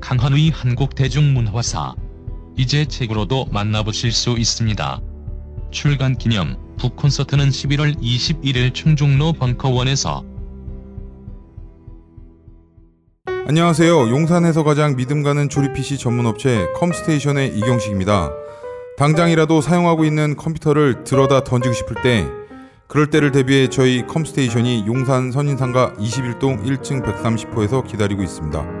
강헌의 한국 대중문화사, 이제 책으로도 만나보실 수 있습니다. 출간 기념 북 콘서트는 11월 21일 충북로 벙커원에서. 안녕하세요. 용산에서 가장 믿음 가는 조립 PC 전문 업체 컴스테이션의 이경식입니다. 당장이라도 사용하고 있는 컴퓨터를 들어다 던지고 싶을 때, 그럴 때를 대비해 저희 컴스테이션이 용산 선인상가 21동 1층 130호에서 기다리고 있습니다.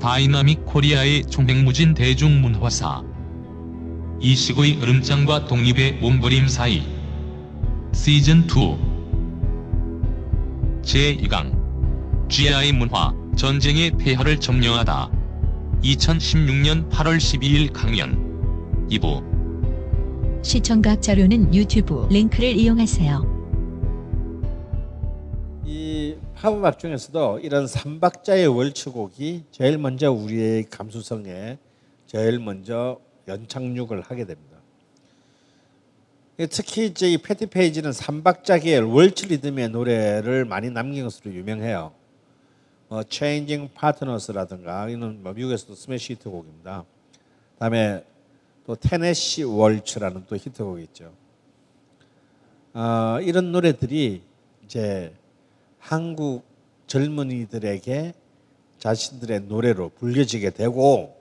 다이나믹 코리아의 총행무진 대중문화사, 이 시구의 으름장과 독립의 몸부림 사이 시즌2 제2강 G.I. 문화 전쟁의 폐허를 점령하다 2016년 8월 12일 강연 2부. 시청각 자료는 유튜브 링크를 이용하세요. 이 파문학 중에서도 이런 삼박자의 월츠곡이 제일 먼저 우리의 감수성에 제일 먼저 연착륙을 하게 됩니다. 특히 이제 이 패티 페이지는 삼박자계의 월츠 리듬의 노래를 많이 남긴 것으로 유명해요. Changing Partners라든가, 이는 뭐 미국에서도 스매시 히트곡입니다. 그다음에 또 테네시 월츠라는 또 히트곡이 있죠. 이런 노래들이 이제 한국 젊은이들에게 자신들의 노래로 불려지게 되고,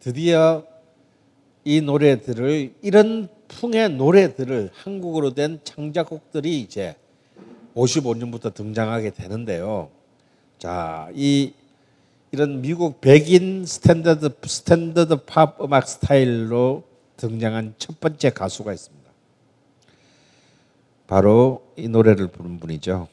드디어 이 노래들을, 이런 풍의 노래들을, 한국어로 된 창작곡들이 이제 55년부터 등장하게 되는데요. 자, 이런 미국 백인 스탠다드 팝 음악 스타일로 등장한 첫 번째 가수가 있습니다. 바로 이 노래를 부른 분이죠.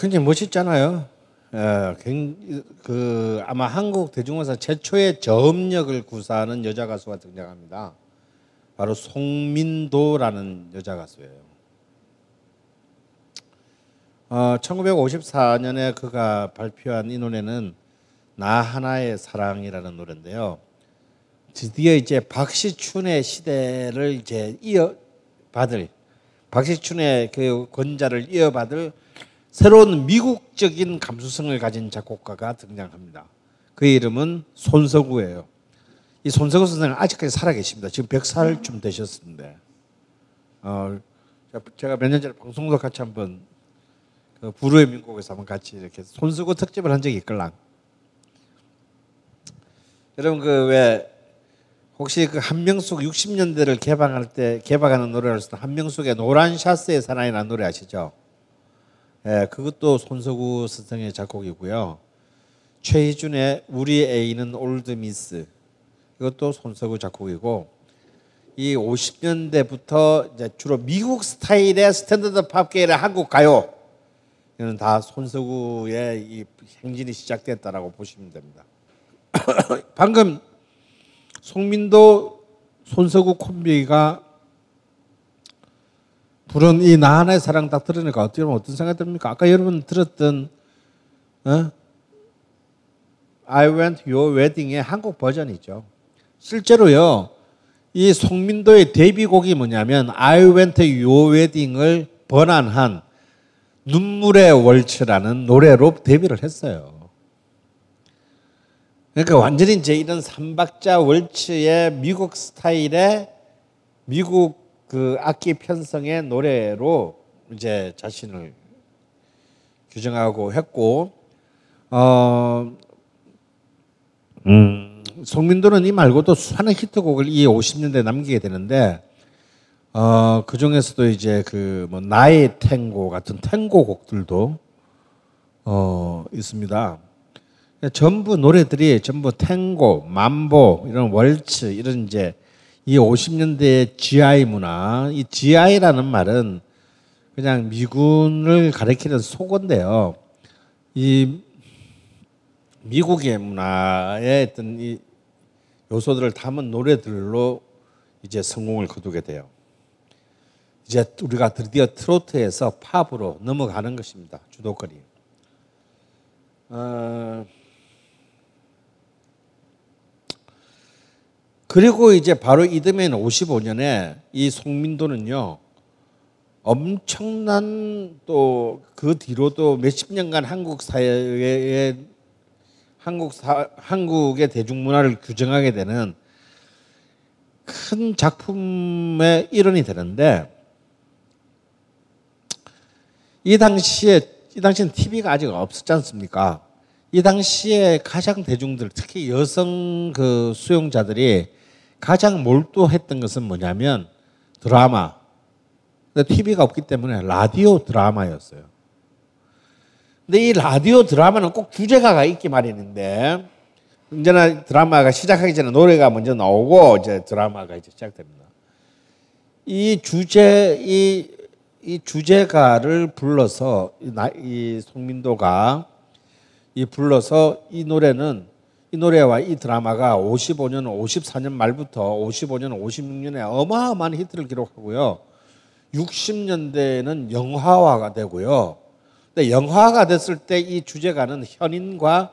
굉장히 멋있잖아요. 아마 한국 대중문화사 최초의 저음역을 구사하는 여자 가수가 등장합니다. 바로 송민도라는 여자 가수예요. 1954년에 그가 발표한 이 노래는 나 하나의 사랑이라는 노래인데요. 드디어 이제 박시춘의 시대를 이제 이어받을, 박시춘의 그 권자를 이어받을 새로운 미국적인 감수성을 가진 작곡가가 등장합니다. 그의 이름은 손석구예요. 이 손석구 선생은 아직까지 살아계십니다. 지금 100살쯤 되셨는데, 제가 몇 년 전에 방송도 같이 한번 그 불후의 민국에서 한번 같이 이렇게 손석구 특집을 한 적이 있걸랑. 여러분, 그 왜 혹시 그 한명숙 60년대를 개방할 때 개방하는 노래를 쓴 한명숙의 노란 샤스의 사나이라는 노래 아시죠? 예, 그것도 손석구 선생의 작곡이고요. 최희준의 우리 애인은 올드미스, 이것도 손석구 작곡이고, 이 50년대부터 이제 주로 미국 스타일의 스탠다드 팝계를 한국 가요. 이는 다 손석구의 이 행진이 시작됐다라고 보시면 됩니다. 방금 송민도 손석구 콤비가 부른 이 나 하나의 사랑 딱 들으니까 어떻게 보면 어떤 생각이 듭니까? 아까 여러분 들었던 I went your wedding의 한국 버전이죠. 실제로요. 이 송민도의 데뷔곡이 뭐냐면 I went your wedding을 번안한 눈물의 월츠라는 노래로 데뷔를 했어요. 그러니까 완전히 이제 이런 3박자 월츠의 미국 스타일의 미국 그 악기 편성의 노래로 이제 자신을 규정하고 했고, 송민도는 이 말고도 수많은 히트곡을 이 50년대에 남기게 되는데, 그 중에서도 이제 그 뭐 나의 탱고 같은 탱고 곡들도 있습니다. 전부 노래들이 전부 탱고, 맘보 이런 월츠 이런 이제 이 50년대의 G.I. 문화, 이 G.I.라는 말은 그냥 미군을 가리키는 속어인데요. 이 미국의 문화의 어떤 이 요소들을 담은 노래들로 이제 성공을 거두게 돼요. 이제 우리가 드디어 트로트에서 팝으로 넘어가는 것입니다. 주도권이. 그리고 이제 바로 이듬해인 55년에 이 송민도는요, 엄청난 또 그 뒤로도 몇십 년간 한국 사회의 한국의 대중문화를 규정하게 되는 큰 작품의 일원이 되는데, 이 당시에는 TV가 아직 없었지 않습니까? 이 당시에 가장 대중들, 특히 여성 그 수용자들이 가장 몰두했던 것은 뭐냐면 드라마. 근데 TV가 없기 때문에 라디오 드라마였어요. 근데 이 라디오 드라마는 꼭 주제가가 있기 마련인데, 언제나 드라마가 시작하기 전에 노래가 먼저 나오고 이제 드라마가 이제 시작됩니다. 이 주제가를 불러서 이 송민도가 이 노래는 이 노래와 이 드라마가 55년, 54년 말부터 55년, 56년에 어마어마한 히트를 기록하고요. 60년대에는 영화화가 되고요. 근데 영화화가 됐을 때 이 주제가는 현인과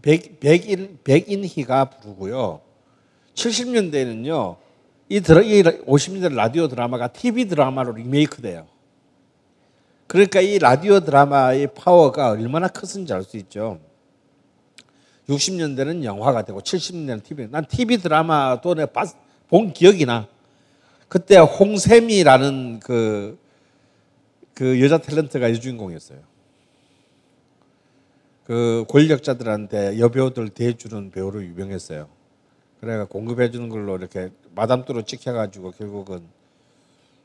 백인희가 부르고요. 70년대에는요. 이 50년대 라디오 드라마가 TV 드라마로 리메이크돼요. 그러니까 이 라디오 드라마의 파워가 얼마나 컸는지 알 수 있죠. 60년대는 영화가 되고 70년대는 TV. 난 TV 드라마도 내가 본 기억이 나. 그때 홍세미라는 그 여자 탤런트가 여주인공이었어요. 그 권력자들한테 여배우들 대해주는 배우로 유명했어요. 그래가 공급해주는 걸로 이렇게 마담뚜로 찍혀가지고 결국은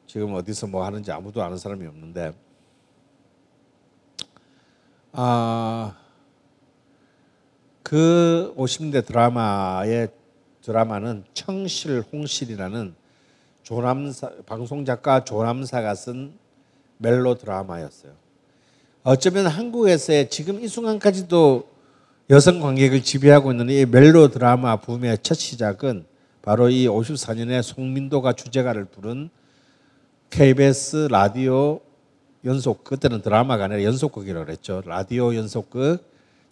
지금 어디서 뭐 하는지 아무도 아는 사람이 없는데, 그 50년대 드라마의 드라마는 청실 홍실이라는 방송작가 조남사가 쓴 멜로 드라마였어요. 어쩌면 한국에서의 지금 이 순간까지도 여성 관객을 지배하고 있는 이 멜로 드라마 붐의 첫 시작은 바로 이 54년에 송민도가 주제가를 부른 KBS 라디오 연속, 그때는 드라마가 아니라 연속극이라고 했죠. 라디오 연속극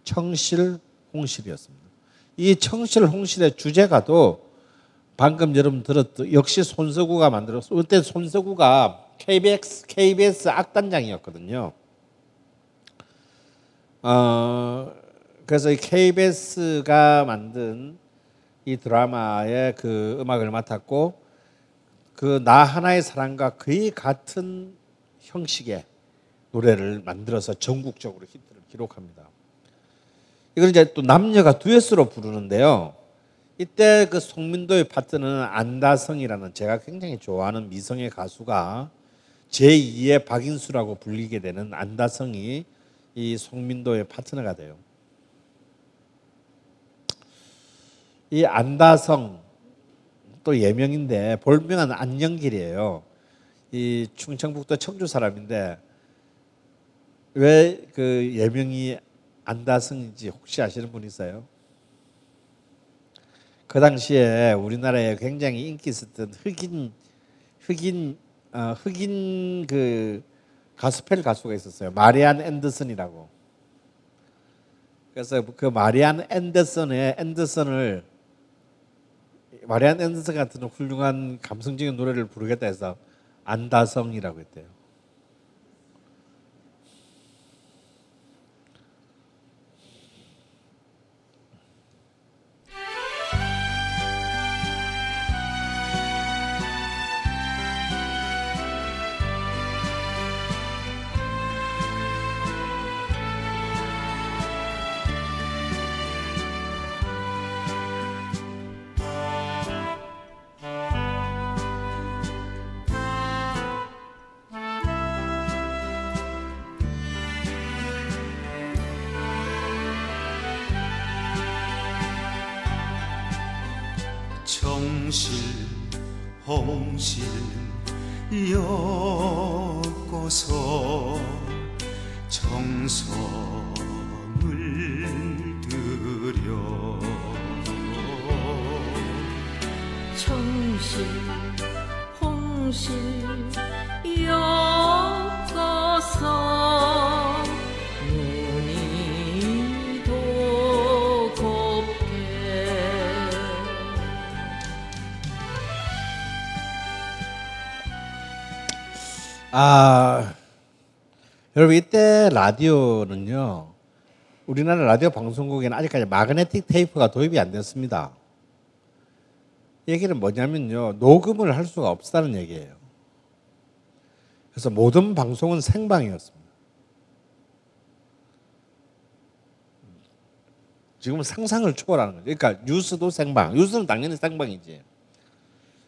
청실 홍실이었습니다. 이 청실 홍실의 주제가도 방금 여러분 들었던 역시 손석구가 만들었어요. 그때 손석구가 KBS 악단장이었거든요. 그래서 이 KBS가 만든 이 드라마의 그 음악을 맡았고, 그 나 하나의 사랑과 거의 같은 형식의 노래를 만들어서 전국적으로 히트를 기록합니다. 이걸 이제 또 남녀가 듀엣으로 부르는데요. 이때 그 송민도의 파트는 안다성이라는 제가 굉장히 좋아하는 미성의 가수가 제2의 박인수라고 불리게 되는 안다성이 이 송민도의 파트너가 돼요. 이 안다성 또 예명인데 본명은 안영길이에요. 이 충청북도 청주 사람인데 왜 그 예명이 안다성인지 혹시 아시는 분 있어요? 그 당시에 우리나라에 굉장히 인기 있었던 흑인 그 가스펠 가수가 있었어요. 마리안 앤더슨이라고. 그래서 그 마리안 앤더슨의 마리안 앤더슨 같은 훌륭한 감성적인 노래를 부르겠다 해서 안다성이라고 했대요. 엮고서 정성을 들여 정실 홍실 엮어서 눈이도 곱게 아, 여러분 이때 라디오는요. 우리나라 라디오 방송국에는 아직까지 마그네틱 테이프가 도입이 안 됐습니다. 얘기는 뭐냐면요. 녹음을 할 수가 없다는 얘기예요. 그래서 모든 방송은 생방이었습니다. 지금은 상상을 초월하는 거죠. 그러니까 뉴스도 생방. 뉴스는 당연히 생방이지.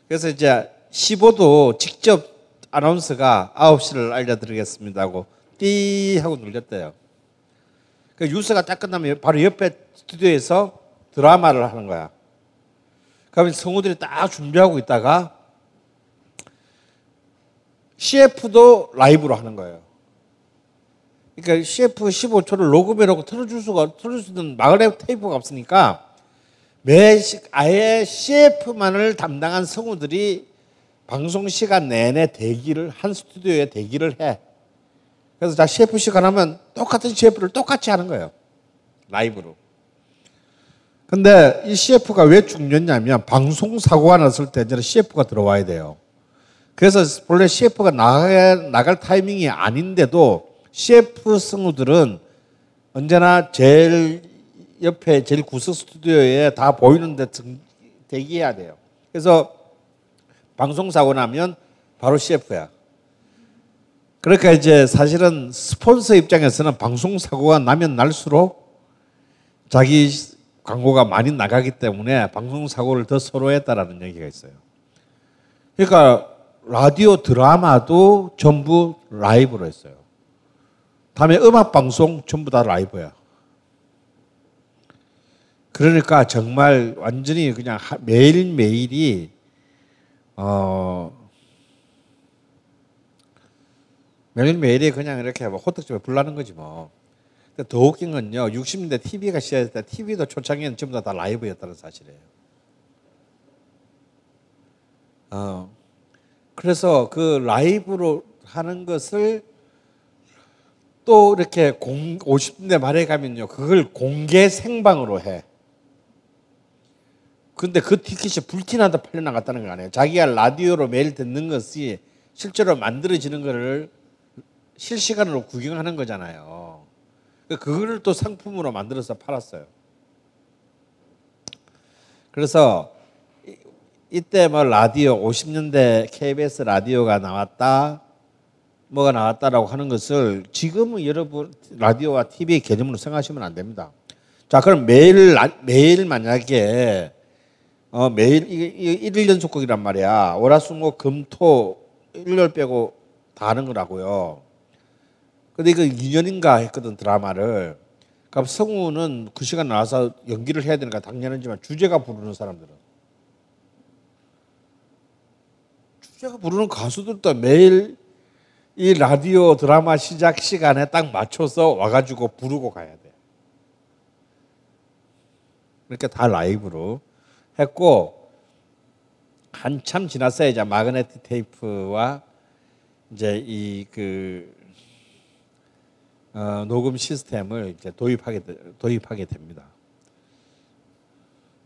그래서 이제 15도 직접 아나운서가 9시를 알려드리겠습니다 하고 띠 하고 눌렸대요. 그 뉴스가 딱 끝나면 바로 옆에 스튜디오에서 드라마를 하는 거야. 그러면 성우들이 딱 준비하고 있다가 CF도 라이브로 하는 거예요. 그러니까 CF 15초를 녹음해놓고 틀어줄 수 있는 마그네틱 테이프가 없으니까 아예 CF만을 담당한 성우들이 방송 시간 내내 한 스튜디오에 대기를 해. 그래서 자, CF 시간 하면 똑같은 CF를 똑같이 하는 거예요. 라이브로. 근데 이 CF가 왜 중요했냐면 방송사고가 났을 때 이제 CF가 들어와야 돼요. 그래서 본래 CF가 나갈 타이밍이 아닌데도 CF 승우들은 언제나 제일 옆에 제일 구석 스튜디오에 다 보이는데 대기해야 돼요. 그래서 방송사고 나면 바로 CF야. 그러니까 이제 사실은 스폰서 입장에서는 방송사고가 나면 날수록 자기 광고가 많이 나가기 때문에 방송사고를 더 선호했다라는 얘기가 있어요. 그러니까 라디오 드라마도 전부 라이브로 했어요. 다음에 음악방송 전부 다 라이브야. 그러니까 정말 완전히 그냥 매일매일이 매일매일이 그냥 이렇게 뭐 호떡집에 불나는 거지 뭐. 근데 더 웃긴 건요. 60년대 TV가 시작했을 때 TV도 초창기에는 전부 다 라이브였다는 사실이에요. 그래서 그 라이브로 하는 것을 또 이렇게 50년대 말에 가면요. 그걸 공개 생방으로 해. 근데 그 티켓이 불티나다 팔려나갔다는 거 아니에요. 자기가 라디오로 매일 듣는 것이 실제로 만들어지는 거를 실시간으로 구경하는 거잖아요. 그거를 또 상품으로 만들어서 팔았어요. 그래서 이때 뭐 라디오 50년대 KBS 라디오가 나왔다 뭐가 나왔다라고 하는 것을 지금은 여러분 라디오와 TV의 개념으로 생각하시면 안 됩니다. 자 그럼 매일 만약에 매일 이게 1일 연속극이란 말이야. 월화수목 금토 일요일 빼고 다 하는 거라고요. 근데 이거 2년인가 했거든 드라마를. 그럼 성우는 그 시간 나와서 연기를 해야 되니까 당연하지만 주제가 부르는 사람들은 제가 부르는 가수들도 매일 이 라디오 드라마 시작 시간에 딱 맞춰서 와가지고 부르고 가야 돼. 그러니까 다 라이브로 했고, 한참 지났어야 이제 마그네틱 테이프와 이제 이 녹음 시스템을 이제 도입하게 됩니다.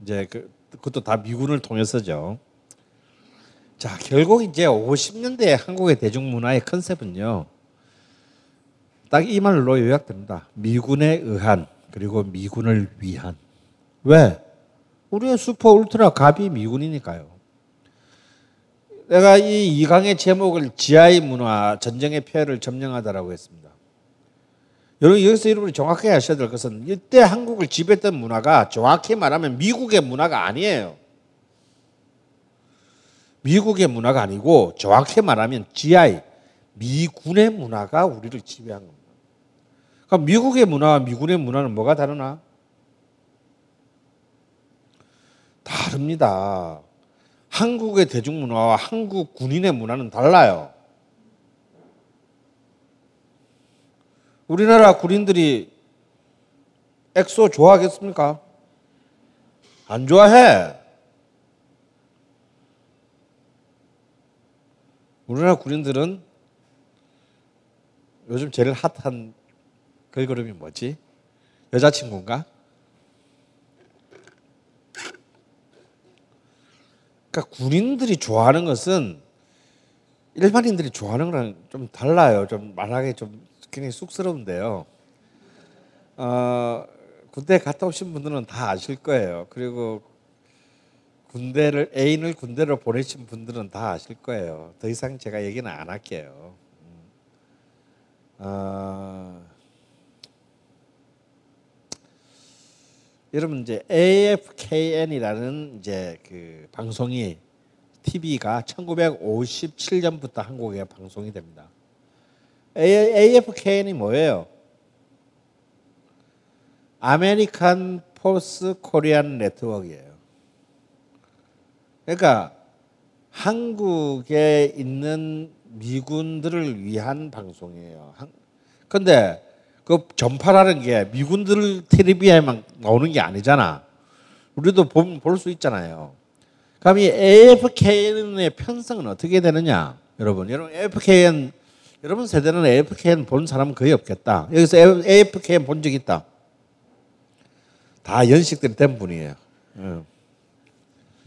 이제 그것도 다 미군을 통해서죠. 자, 결국 이제 50년대 한국의 대중문화의 컨셉은요, 딱 이 말로 요약됩니다. 미군에 의한, 그리고 미군을 위한. 왜? 우리의 슈퍼 울트라 갑이 미군이니까요. 내가 이 2강의 제목을 G.I. 문화, 전쟁의 폐해를 점령하다라고 했습니다. 여러분, 여기서 여러분이 정확히 아셔야 될 것은, 이때 한국을 지배했던 문화가 정확히 말하면 미국의 문화가 아니에요. 미국의 문화가 아니고 정확히 말하면 G.I. 미군의 문화가 우리를 지배한 겁니다. 그럼 미국의 문화와 미군의 문화는 뭐가 다르나? 다릅니다. 한국의 대중문화와 한국 군인의 문화는 달라요. 우리나라 군인들이 엑소 좋아하겠습니까? 안 좋아해. 우리나라 군인들은 요즘 제일 핫한 걸그룹이 뭐지? 여자친구인가? 그러니까 군인들이 좋아하는 것은 일반인들이 좋아하는 거랑 좀 달라요. 좀 말하기 좀 굉장히 쑥스러운데요. 군대 갔다 오신 분들은 다 아실 거예요. 그리고 애인을 군대로 보내신 분들은 다 아실 거예요. 더 이상 제가 얘기는 안 할게요. 여러분, 이제 AFKN이라는 이제 그 방송이 TV가 1957년부터 한국에 방송이 됩니다. AFKN이 뭐예요? 아메리칸 포스 코리안 네트워크예요. 그러니까 한국에 있는 미군들을 위한 방송이에요. 근데 그 전파라는 게 미군들 TV에만 나오는 게 아니잖아. 우리도 볼 수 있잖아요. 그럼 이 AFKN의 편성은 어떻게 되느냐? 여러분 AFKN, 여러분 세대는 AFKN 본 사람은 거의 없겠다. 여기서 AFKN 본 적 있다. 다 연식들이 된 분이에요.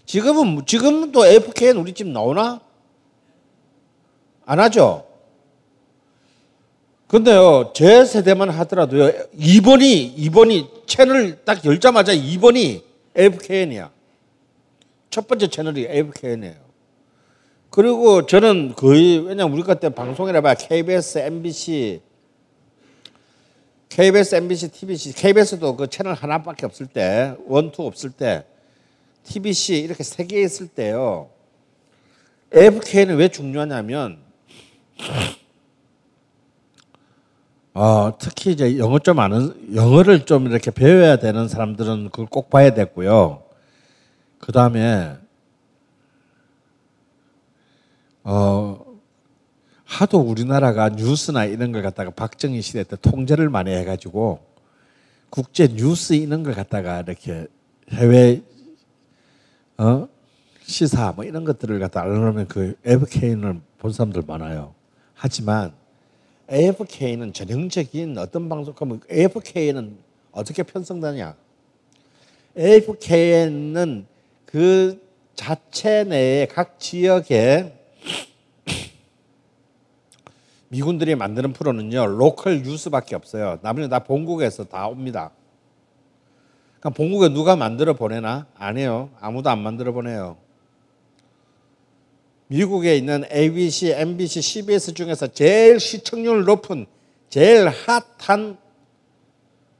지금은 또 AFKN 우리 집 나오나? 안 하죠. 근데요, 제 세대만 하더라도요, 2번이 채널 딱 열자마자 2번이 AFKN이야. 첫 번째 채널이 AFKN이에요. 그리고 저는 거의, 왜냐면 우리 그때 방송이라 봐야 KBS, MBC, TBC, KBS도 그 채널 하나밖에 없을 때, 1, 2 없을 때, TBC 이렇게 3개 있을 때요, AFKN이 왜 중요하냐면, 특히 이제 영어를 좀 이렇게 배워야 되는 사람들은 그걸 꼭 봐야 됐고요. 그 다음에, 하도 우리나라가 뉴스나 이런 걸 갖다가 박정희 시대 때 통제를 많이 해가지고 국제 뉴스 이런 걸 갖다가 이렇게 해외, 시사 뭐 이런 것들을 갖다 알려놓으면 그 AFKN을 본 사람들 많아요. 하지만, AFK는 전형적인 어떤 방송, 그러면 AFK는 어떻게 편성되냐? AFK는 그 자체 내에 각 지역에 미군들이 만드는 프로는요, 로컬 뉴스밖에 없어요. 나머지는 다 본국에서 다 옵니다. 그러니까 본국에 누가 만들어 보내나? 아니에요. 아무도 안 만들어 보내요. 미국에 있는 ABC, MBC, CBS 중에서 제일 시청률 높은, 제일 핫한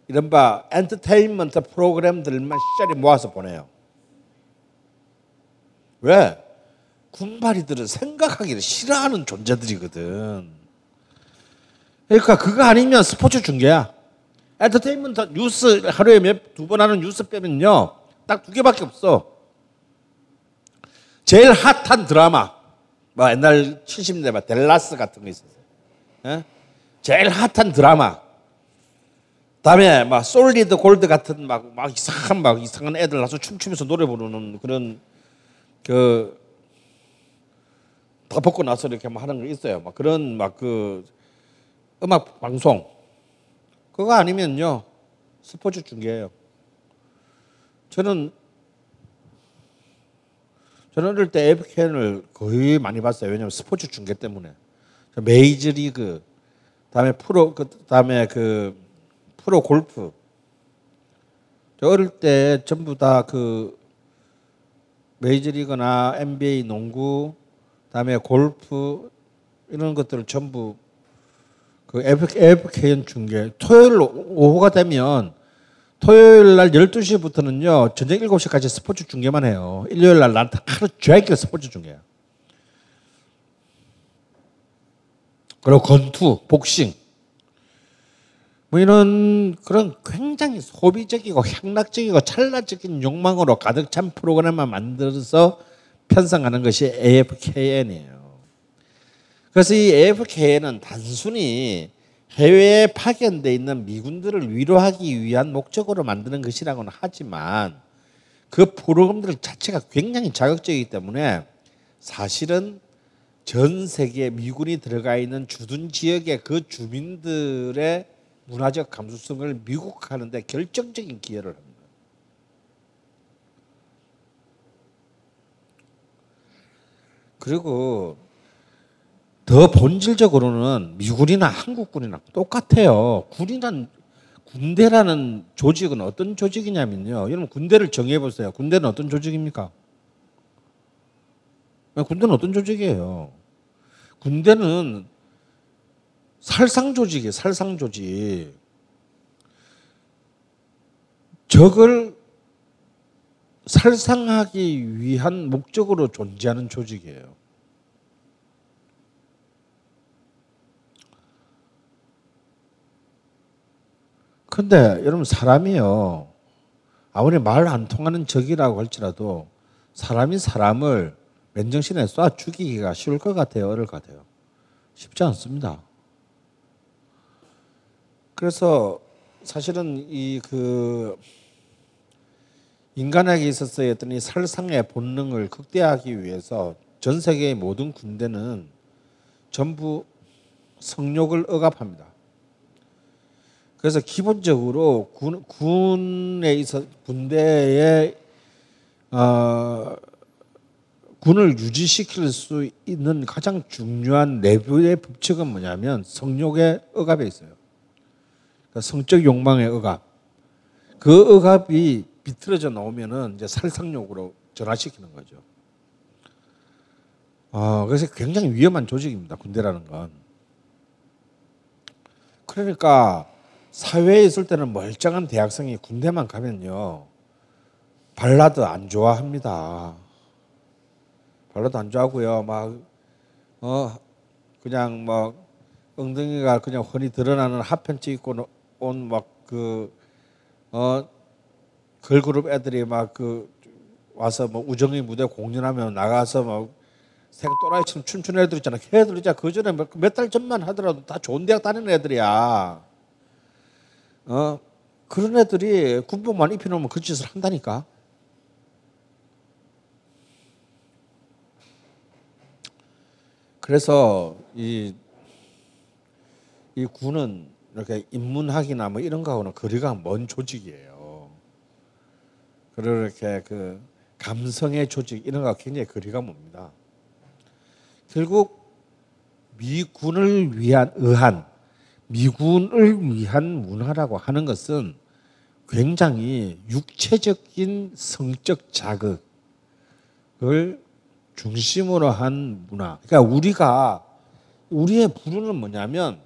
이른바 엔터테인먼트 프로그램들만 시절에 모아서 보내요. 왜? 군발이들은 생각하기를 싫어하는 존재들이거든. 그러니까 그거 아니면 스포츠 중계야. 엔터테인먼트 뉴스 하루에 두 번 하는 뉴스 빼면요, 딱 2개밖에 없어. 제일 핫한 드라마, 뭐 옛날 70년대 막 델라스 같은 거 있었어요. 예? 제일 핫한 드라마. 다음에 막 솔리드 골드 같은 막 이상한 애들 나서 춤추면서 노래 부르는 그런 그 다 벗고 나서 이렇게 막 하는 거 있어요. 막 그런 막 그 음악 방송. 그거 아니면요 스포츠 중계예요. 저는 어릴 때 AFKN을 거의 많이 봤어요. 왜냐면 스포츠 중계 때문에. 메이저리그, 다음에 프로 골프. 저 어릴 때 전부 다 그 메이저리그나 NBA 농구, 다음에 골프 이런 것들을 전부 그 AFKN 중계. 토요일 오후가 되면 토요일 날 12시부터는요. 저녁 7시까지 스포츠 중계만 해요. 일요일 날 나한테 하루 종일 스포츠 중계야. 그리고 권투, 복싱 뭐 이런 그런 굉장히 소비적이고 향락적이고 찰나적인 욕망으로 가득 찬 프로그램만 만들어서 편성하는 것이 AFKN이에요. 그래서 이 AFKN은 단순히 해외에 파견되어 있는 미군들을 위로하기 위한 목적으로 만드는 것이라고는 하지만 그 프로그램들 자체가 굉장히 자극적이기 때문에 사실은 전 세계 미군이 들어가 있는 주둔 지역의 그 주민들의 문화적 감수성을 미국화하는 데 결정적인 기여를 합니다. 그리고 더 본질적으로는 미군이나 한국군이나 똑같아요. 군이란 군대라는 조직은 어떤 조직이냐면요. 여러분 군대를 정해 보세요. 군대는 어떤 조직입니까? 군대는 어떤 조직이에요? 군대는 살상 조직이에요. 살상 조직. 적을 살상하기 위한 목적으로 존재하는 조직이에요. 근데 여러분 사람이요 아무리 말 안 통하는 적이라고 할지라도 사람이 사람을 맨정신에 쏴 죽이기가 쉬울 것 같아요? 어려울 것 같아요? 쉽지 않습니다. 그래서 사실은 이 그 인간에게 있어서의 어떤 이 살상의 본능을 극대화하기 위해서 전 세계의 모든 군대는 전부 성욕을 억압합니다. 그래서 기본적으로 군대에 군을 유지시킬 수 있는 가장 중요한 내부의 법칙은 뭐냐면 성욕의 억압에 있어요. 그러니까 성적 욕망의 억압. 그 억압이 비틀어져 나오면은 이제 살상욕으로 전환시키는 거죠. 그래서 굉장히 위험한 조직입니다. 군대라는 건. 그러니까. 사회에 있을 때는 멀쩡한 대학생이 군대만 가면요. 발라드 안 좋아합니다. 발라드 안 좋아하고요. 막 그냥 막 엉덩이가 그냥 훤히 드러나는 핫팬츠 입고 온 막 그 걸그룹 애들이 막 그 와서 뭐 우정의 무대 공연하면 나가서 막 생또라이처럼 춤추는 애들 있잖아. 걔들 있잖아. 그 전에 몇 달 전만 하더라도 다 좋은 대학 다니는 애들이야. 그런 애들이 군복만 입혀놓으면 그 짓을 한다니까. 그래서 이 군은 이렇게 인문학이나 뭐 이런 거하고는 거리가 먼 조직이에요. 그리고 이렇게 그 감성의 조직 이런 거하고 굉장히 거리가 멉니다. 결국 미군을 의한 미군을 위한 문화라고 하는 것은 굉장히 육체적인 성적 자극을 중심으로 한 문화. 그러니까 우리의 부르는 뭐냐면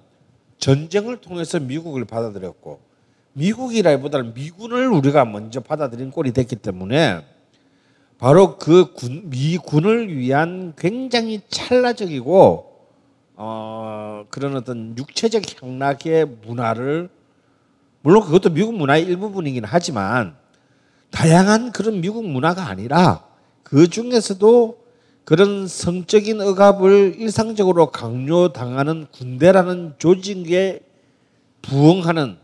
전쟁을 통해서 미국을 받아들였고 미국이라기보다는 미군을 우리가 먼저 받아들인 꼴이 됐기 때문에 바로 그 미군을 위한 굉장히 찰나적이고 그런 어떤 육체적 향락의 문화를 물론 그것도 미국 문화의 일부분이긴 하지만 다양한 그런 미국 문화가 아니라 그 중에서도 그런 성적인 억압을 일상적으로 강요당하는 군대라는 조직에 부응하는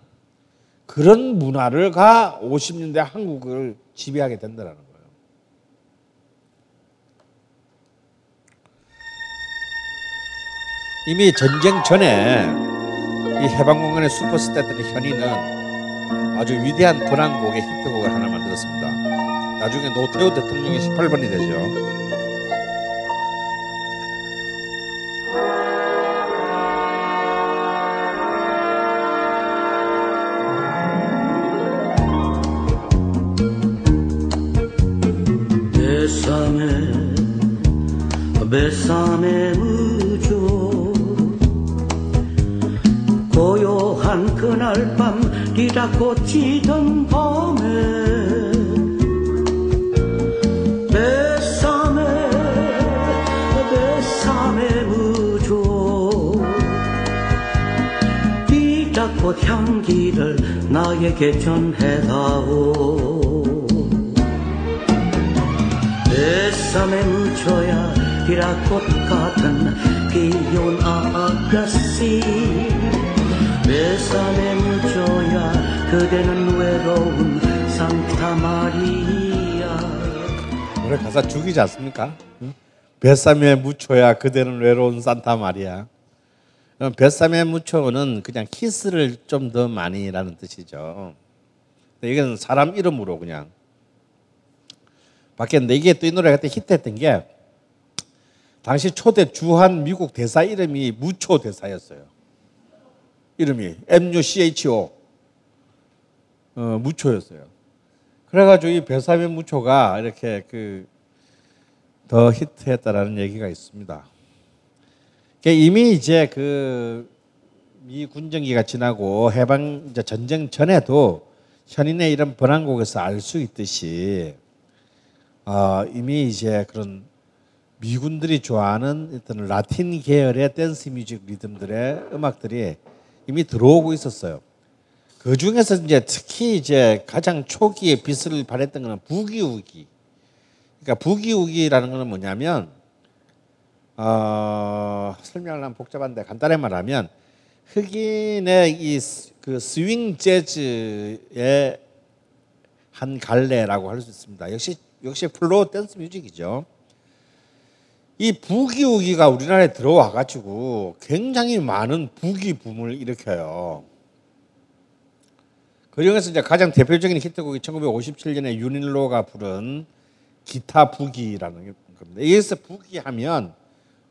그런 문화가 50년대 한국을 지배하게 된다는 거예요. 이미 전쟁 전에 이 해방공간의 슈퍼스타들의 현인은 아주 위대한 번안곡의 히트곡을 하나 만들었습니다. 나중에 노태우 대통령이 18번이 되죠. 밤에 무조 고요한 그날 밤 네가 꽃이던 밤에 뱃삼에 무조 네가 꽃 향기를 나에게 전해다오 뱃삼에 무조야 비라꽃 같은 귀여운 아가씨 뱃삼에 묻혀야 그대는 외로운 산타마리아 노래 가사 죽이지 않습니까? 응? 뱃삼에 묻혀야 그대는 외로운 산타마리아 뱃삼에 묻혀는 그냥 키스를 좀 더 많이 라는 뜻이죠. 근데 이건 사람 이름으로 그냥 바뀌었는데 이게 또 이 노래가 그때 히트했던 게 당시 초대 주한 미국 대사 이름이 무초 대사였어요. 이름이 MUCHO 무초였어요. 그래가지고 이 뱃삼의 무초가 이렇게 더 히트했다라는 얘기가 있습니다. 이미 이제 미 군정기가 지나고 해방 이제 전쟁 전에도 현인의 이런 번안곡에서 알 수 있듯이 이미 이제 그런 미군들이 좋아하는 어떤 라틴 계열의 댄스 뮤직 리듬들의 음악들이 이미 들어오고 있었어요. 그 중에서 이제 특히 이제 가장 초기에 빛을 발했던 것은 부기우기. 그러니까 부기우기라는 것은 뭐냐면 설명하려면 복잡한데 간단히 말하면 흑인의 이 그 스윙 재즈의 한 갈래라고 할 수 있습니다. 역시 플로우 댄스 뮤직이죠. 이 부기우기가 우리나라에 들어와가지고 굉장히 많은 부기 붐을 일으켜요. 그 중에서 이제 가장 대표적인 히트곡이 1957년에 윤일로가 부른 기타 부기라는 겁니다. 여기서 부기하면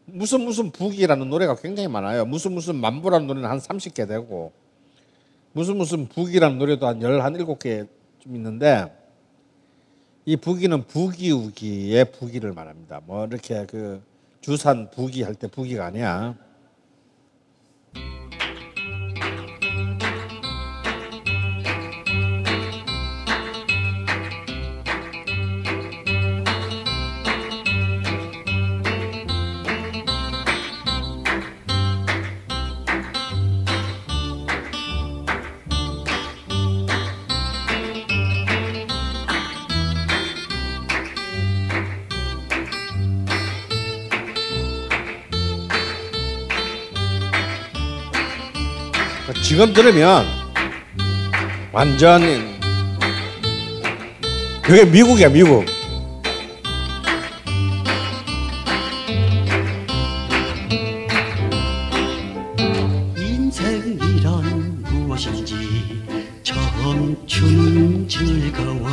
무슨 부기라는 노래가 굉장히 많아요. 무슨 맘보라는 노래는 한 30개 되고 무슨 부기라는 노래도 한 17개 좀 있는데 이 부기는 부기우기의 부기를 말합니다. 뭐 이렇게 주산 부기 할 때 부기가 아니야. 지금 들으면 완전히 그게 미국이야 미국. 인생이란 무엇인지 처음 춘 즐거워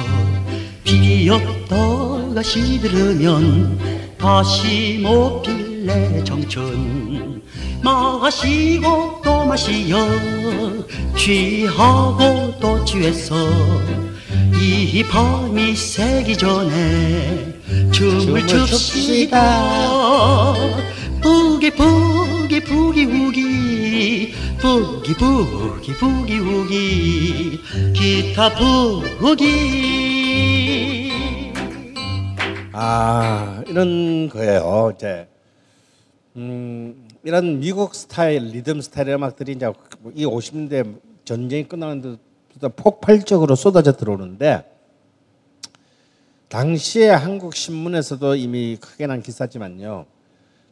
피었다가 시들으면 다시 못 필래 청춘 마시고 또 마시여 취하고 또 취해서 이 밤이 새기 전에 춤을 춥시다 부기 부기 부기 우기 부기 부기 부기 우기 기타 부기 이런 거예요. 이제 이런 미국 스타일, 리듬 스타일의 음악들이 이제 이 50년대 전쟁이 끝나는데도 폭발적으로 쏟아져 들어오는데 당시에 한국 신문에서도 이미 크게 난 기사지만요.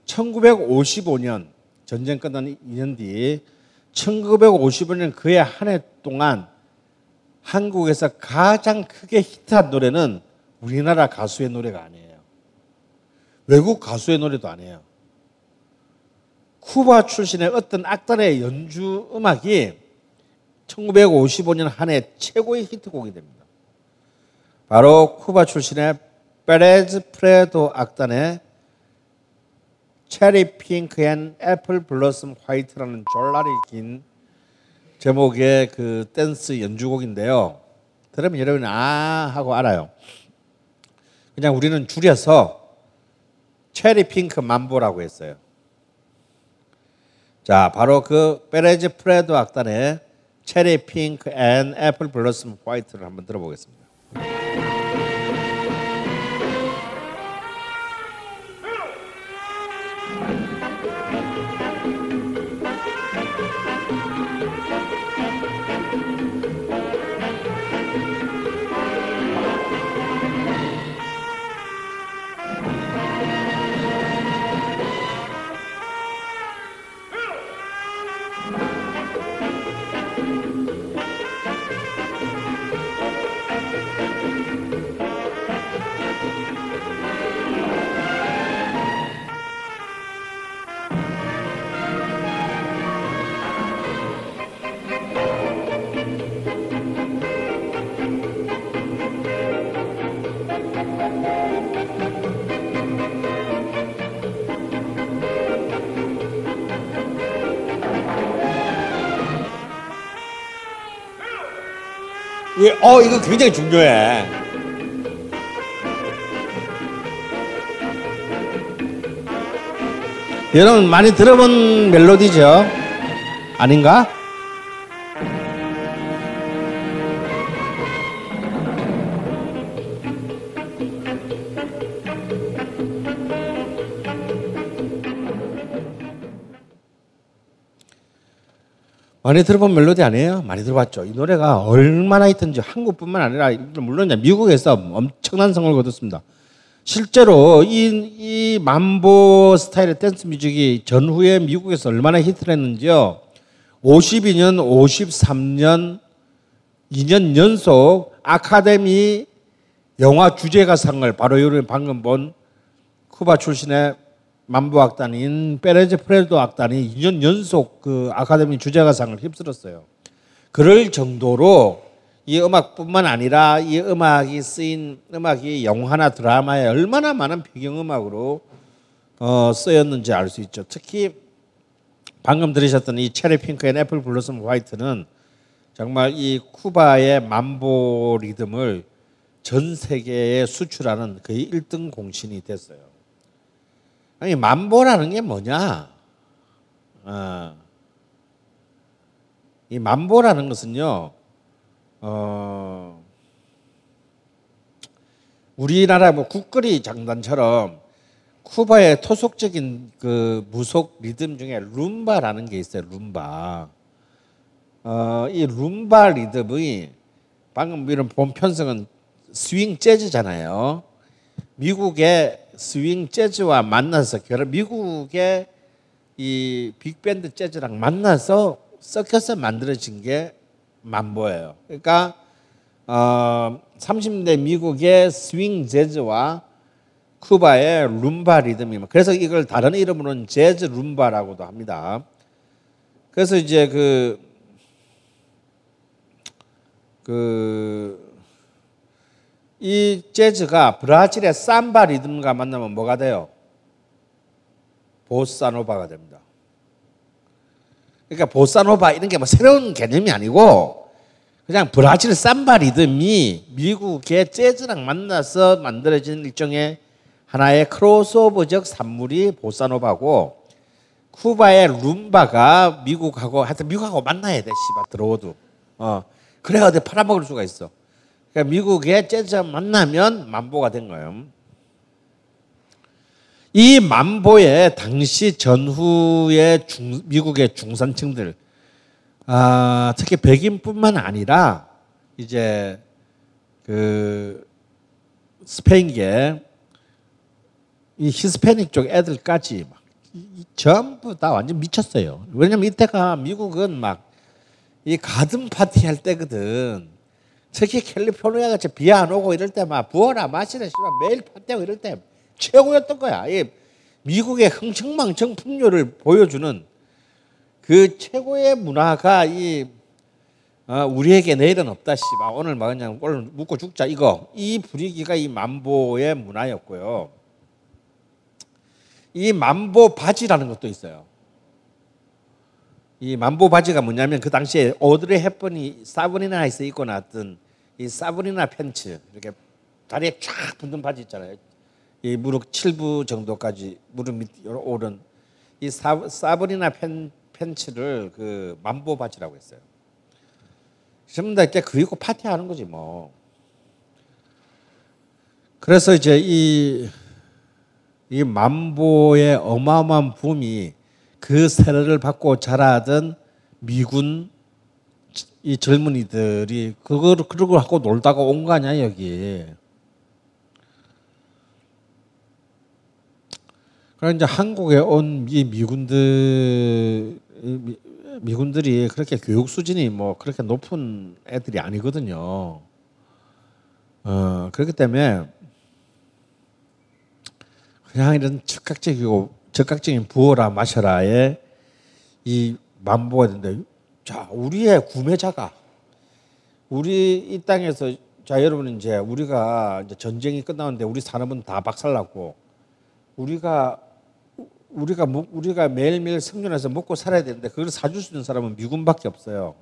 1955년 전쟁 끝난 2년 뒤 1955년 그의 한 해 동안 한국에서 가장 크게 히트한 노래는 우리나라 가수의 노래가 아니에요. 외국 가수의 노래도 아니에요. 쿠바 출신의 어떤 악단의 연주 음악이 1955년 한 해 최고의 히트곡이 됩니다. 바로 쿠바 출신의 페레즈 프레도 악단의 체리 핑크 앤 애플 블러썸 화이트라는 졸라리 긴 제목의 그 댄스 연주곡인데요. 들으면 여러분이 아 하고 알아요. 그냥 우리는 줄여서 체리 핑크 맘보라고 했어요. 자, 바로 그 페레즈 프레도 악단의 체리 핑크 앤 애플 블러썸 화이트를 한번 들어보겠습니다. 이거 굉장히 중요해. 여러분 많이 들어본 멜로디죠? 아닌가? 많이 들어본 멜로디 아니에요? 많이 들어봤죠. 이 노래가 얼마나 히트인지 한국뿐만 아니라 물론 미국에서 엄청난 성을 거뒀습니다. 실제로 이 맘보 스타일의 댄스 뮤직이 전후에 미국에서 얼마나 히트를 했는지요. 52년, 53년, 2년 연속 아카데미 영화 주제가상을 바로 방금 본 쿠바 출신의 맘보 악단인 페레즈 프레도 악단이 2년 연속 그 아카데미 주제가상을 휩쓸었어요. 그럴 정도로 이 음악뿐만 아니라 이 음악이 쓰인 음악이 영화나 드라마에 얼마나 많은 배경음악으로 쓰였는지 알 수 있죠. 특히 방금 들으셨던 이 체리 핑크 앤 애플 블러썸 화이트는 정말 이 쿠바의 맘보 리듬을 전 세계에 수출하는 거의 1등 공신이 됐어요. 아니 맘보라는 게 뭐냐? 이 맘보라는 것은요, 우리나라 뭐 국거리 장단처럼 쿠바의 토속적인 그 무속 리듬 중에 룸바라는 게 있어요. 룸바. 이 룸바 리듬의 방금 이런 본 편성은 스윙 재즈잖아요. 미국의 스윙 재즈와 만나서 미국의 이 빅밴드 재즈랑 만나서 섞여서 만들어진 게 맘보예요. 그러니까 30대 미국의 스윙 재즈와 쿠바의 룸바 리듬입니다. 그래서 이걸 다른 이름으로는 재즈 룸바라고도 합니다. 그래서 이제 이 재즈가 브라질의 삼바 리듬과 만나면 뭐가 돼요? 보사노바가 됩니다. 그러니까 보사노바 이런 게 뭐 새로운 개념이 아니고 그냥 브라질 삼바 리듬이 미국의 재즈랑 만나서 만들어진 일종의 하나의 크로스오버적 산물이 보사노바고 쿠바의 룸바가 미국하고 만나야 돼. 씨발 들어오도. 그래야 어디 팔아먹을 수가 있어. 그러니까 미국의 재즈와 만나면 맘보가 된 거예요. 이 맘보의 당시 전후의 미국의 중산층들, 특히 백인뿐만 아니라 이제 스페인계 이 히스패닉 쪽 애들까지 막 전부 다 완전 미쳤어요. 왜냐면 이때가 미국은 막 이 가든 파티 할 때거든. 특히 캘리포니아 같이 비 안 오고 이럴 때 막 부어라 마시라 씨발 매일 파티하고 이럴 때 최고였던 거야. 이 미국의 흥청망청 풍요를 보여주는 그 최고의 문화가 이 우리에게 내일은 없다 씨발 오늘 막 그냥 오늘 묵고 죽자 이거 이 분위기가 이 맘보의 문화였고요. 이 맘보 바지라는 것도 있어요. 이 맘보 바지가 뭐냐면 그 당시에 오드리 헵번이 사브리나에서 입고 나왔던 이 사브리나 팬츠 이렇게 다리에 쫙 붙는 바지 있잖아요. 이 무릎 7부 정도까지 무릎 밑 오른 이 사브리나 팬츠를 그 맘보 바지라고 했어요. 전부 다 이제 그 입고 파티하는 거지 뭐. 그래서 이제 이 맘보의 어마어마한 붐이 그 세례를 받고 자라던 미군 이 젊은이들이 그걸 하고 놀다가 온 거 아니야 여기. 그래서 이제 한국에 온 이 미군들이 그렇게 교육 수준이 뭐 그렇게 높은 애들이 아니거든요. 그렇기 때문에 그냥 이런 즉각적인 부어라 마셔라의 이 만보가 된다. 자, 우리의 구매자가 우리 이 땅에서 자 여러분 이제 우리가 이제 전쟁이 끝나는데 우리 산업은 다 박살났고 우리가 매일매일 생존해서 먹고 살아야 되는데 그걸 사줄 수 있는 사람은 미군밖에 없어요.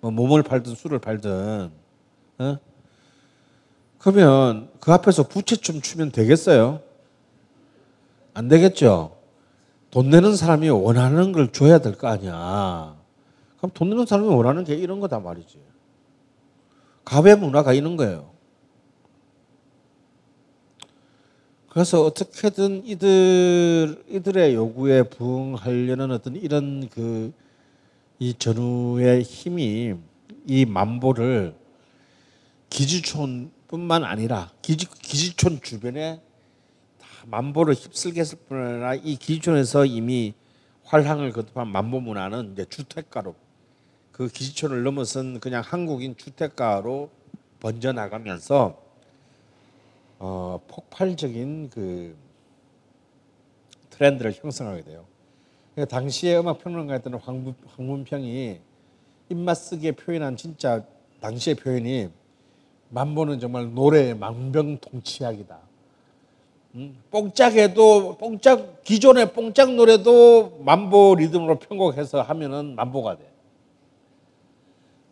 뭐 몸을 팔든 술을 팔든. 어? 그러면 그 앞에서 부채춤 추면 되겠어요? 안 되겠죠. 돈 내는 사람이 원하는 걸 줘야 될 거 아니야. 그럼 돈 내는 사람이 원하는 게 이런 거다 말이지. 가외 문화가 이런 거예요. 그래서 어떻게든 이들의 요구에 부응하려는 어떤 이런 그 이 전후의 힘이 이 만보를 기지촌뿐만 아니라 기지촌 주변에 맘보를 휩쓸게 했을 뿐 아니라 이 기지촌에서 이미 활황을 거듭한 맘보 문화는 이제 주택가로 그 기지촌을 넘어선 그냥 한국인 주택가로 번져나가면서 폭발적인 그 트렌드를 형성하게 돼요. 그러니까 당시에 음악평론가였던 황문평이 입맛 쓰게 표현한 진짜 당시의 표현이 맘보는 정말 노래의 망병통치약이다. 기존의 뽕짝 노래도 맘보 리듬으로 편곡해서 하면은 맘보가 돼.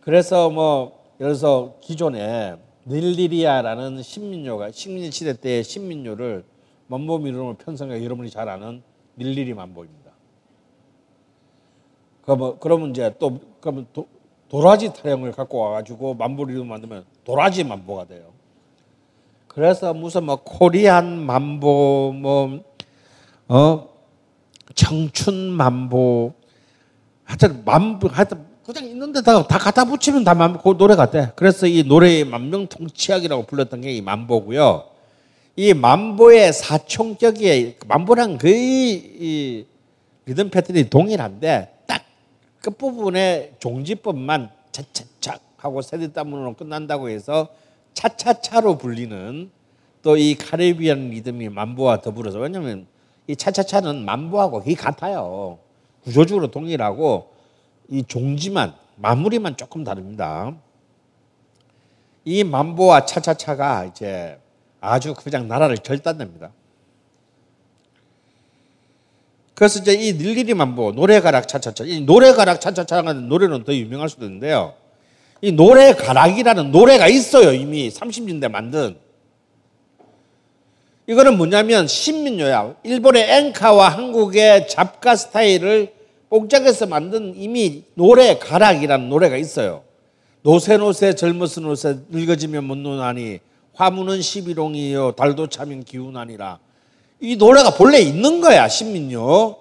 그래서 뭐 예를 들어서 기존에 닐리리아라는 식민요가 식민 시대 때의 식민요를 맘보 리듬으로 편성해 여러분이 잘 아는 닐리리 맘보입니다. 그러면 이제 또 그러면 도라지 타령을 갖고 와가지고 맘보 리듬 만들면 도라지 맘보가 돼요. 그래서 무슨 뭐 코리안 맘보 청춘 맘보 하여튼 그냥 있는 데다가 다 갖다 붙이면 다 맘보 그 노래 같아. 그래서 이 노래의 만병통치약이라고 불렀던 게 이 맘보고요. 이 맘보의 사촌격이 맘보랑 거의 리듬 패턴이 동일한데 딱 끝부분에 종지법만 차차차 하고 세디따문으로 끝난다고 해서 차차차로 불리는 또 이 카리비안 리듬이 맘보와 더불어서 왜냐면 이 차차차는 맘보하고 거의 같아요. 구조적으로 동일하고 이 종지만 마무리만 조금 다릅니다. 이 맘보와 차차차가 이제 아주 그냥 나라를 결단냅니다. 그래서 이제 이 닐리리 맘보 노래가락 차차차 이 노래가락 차차차라는 노래는 더 유명할 수도 있는데요. 이 노래가락이라는 노래가 있어요. 이미 30년대 만든. 이거는 뭐냐면 신민요야. 일본의 엔카와 한국의 잡가 스타일을 뽕짝에서 만든 이미 노래가락이라는 노래가 있어요. 노새노새 젊었은 노새 늙어지면 못 노나니 화무는 시비롱이요 달도 차면 기운하니라. 이 노래가 본래 있는 거야. 신민요.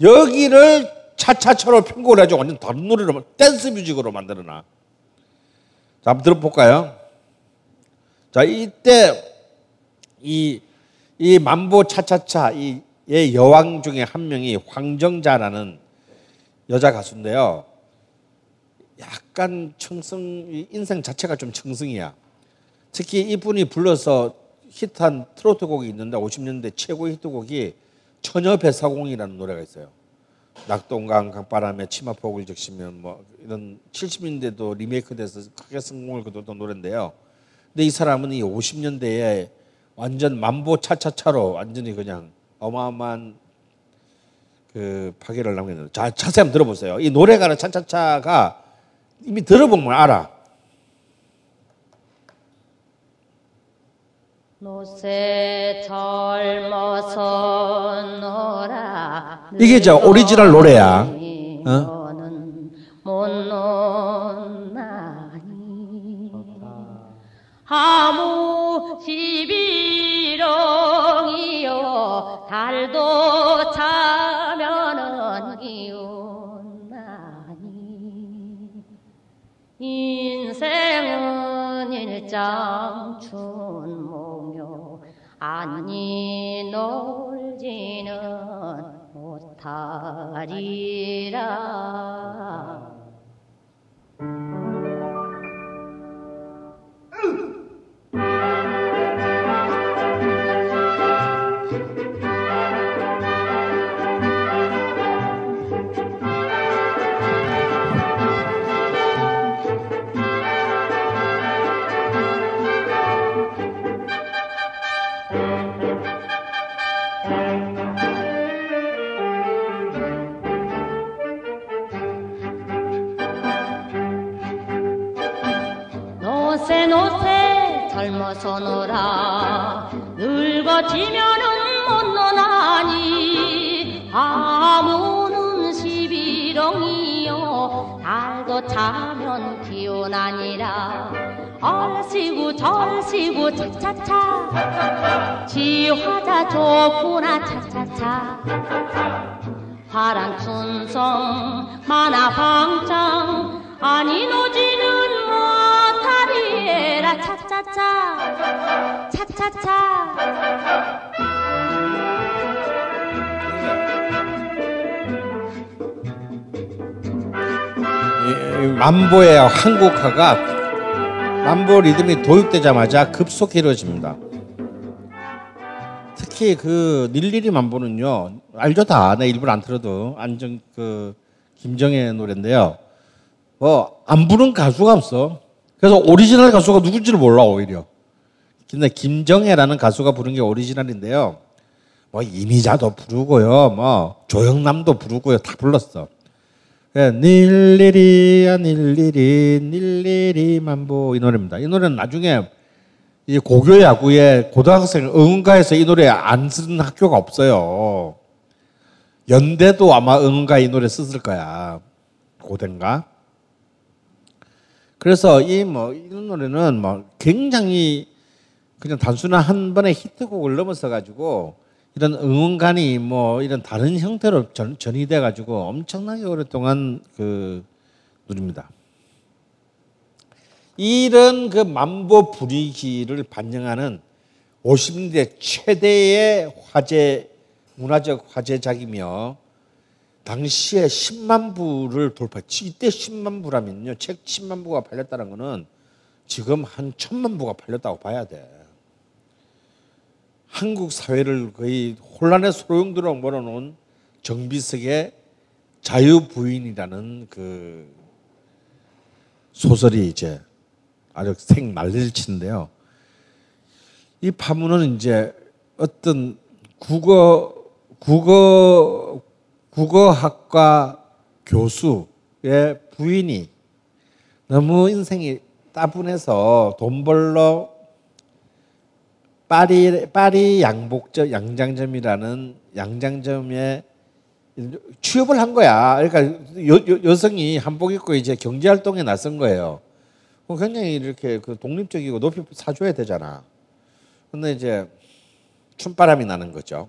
여기를 차차차로 편곡을 해가지고 완전 다른 노래로 댄스 뮤직으로 만들어놔. 자, 한번 들어볼까요? 자, 이때 이 맘보 차차차 이의 여왕 중에 한 명이 황정자라는 여자 가수인데요. 약간 청승, 인생 자체가 좀 청승이야. 특히 이분이 불러서 히트한 트로트곡이 있는데 50년대 최고 히트곡이 처녀배사공이라는 노래가 있어요. 낙동강 강바람에 치마폭을 적시면 뭐 이런 70년대도 리메이크돼서 크게 성공을 거뒀던 노래인데요. 근데 이 사람은 이 50년대에 완전 맘보 차차차로 완전히 그냥 어마어마한 그 파괴를 남겼는데, 자 자세히 한번 들어보세요. 이 노래가는 차차차가 이미 들어보면 알아. 노새 젊어서 놀아. 이게 저 오리지널 노래야. 어? 못 논나니 하무 지비롱이요 달도 차면은 기운나니 인생은 일장춘 아니 놀지는 못하리라. 노새 젊어서 놀아 늙어지면은 못 노나니 아무는 시비렁이요 달도 차면 기운아니라. 얼씨구 절씨구 차차차 지화자 좋구나 차차차 파란 춘성 만화 방창 아니 노지는 차차차 차차차. 맘보의 한국화가 맘보 리듬이 도입되자마자 급속히 이루어집니다. 특히 그 닐리리 맘보는요 알죠 다. 내 일부러 안 틀어도 안정 그 김정의 노래인데요. 뭐 안 부른 가수가 없어. 그래서 오리지널 가수가 누군지를 몰라 오히려. 근데 김정혜라는 가수가 부른 게 오리지널인데요. 뭐 이미자도 부르고요, 뭐 조영남도 부르고요, 다 불렀어. 닐리리야 닐리리 닐리리 맘보 이 노래입니다. 이 노래는 나중에 이 고교 야구의 고등학생 응원가에서 이 노래 안 쓰는 학교가 없어요. 연대도 아마 응원가 이 노래 썼을 거야. 고대인가? 그래서 이 뭐 이런 노래는 뭐 굉장히 그냥 단순한 한 번의 히트곡을 넘어서 가지고 이런 응원가니 뭐 이런 다른 형태로 전이 돼 가지고 엄청나게 오랫동안 그 누립니다. 이런 그 맘보 분위기를 반영하는 50년대 최대의 화제 문화적 화제작이며. 당시에 10만 부를 돌파했지. 이때 10만 부라면요. 책 10만 부가 팔렸다는 거는 지금 한 1000만 부가 팔렸다고 봐야 돼. 한국 사회를 거의 혼란의 소용돌이로 몰아놓은 정비석의 자유부인이라는 그 소설이 이제 아주 생난리를 치는데요. 이 파문은 이제 어떤 국어학과 교수의 부인이 너무 인생이 따분해서 돈 벌러 파리 양장점이라는 양장점에 취업을 한 거야. 그러니까 여성이 한복 입고 이제 경제활동에 나선 거예요. 굉장히 이렇게 그 독립적이고 높이 사줘야 되잖아. 근데 이제 춤바람이 나는 거죠.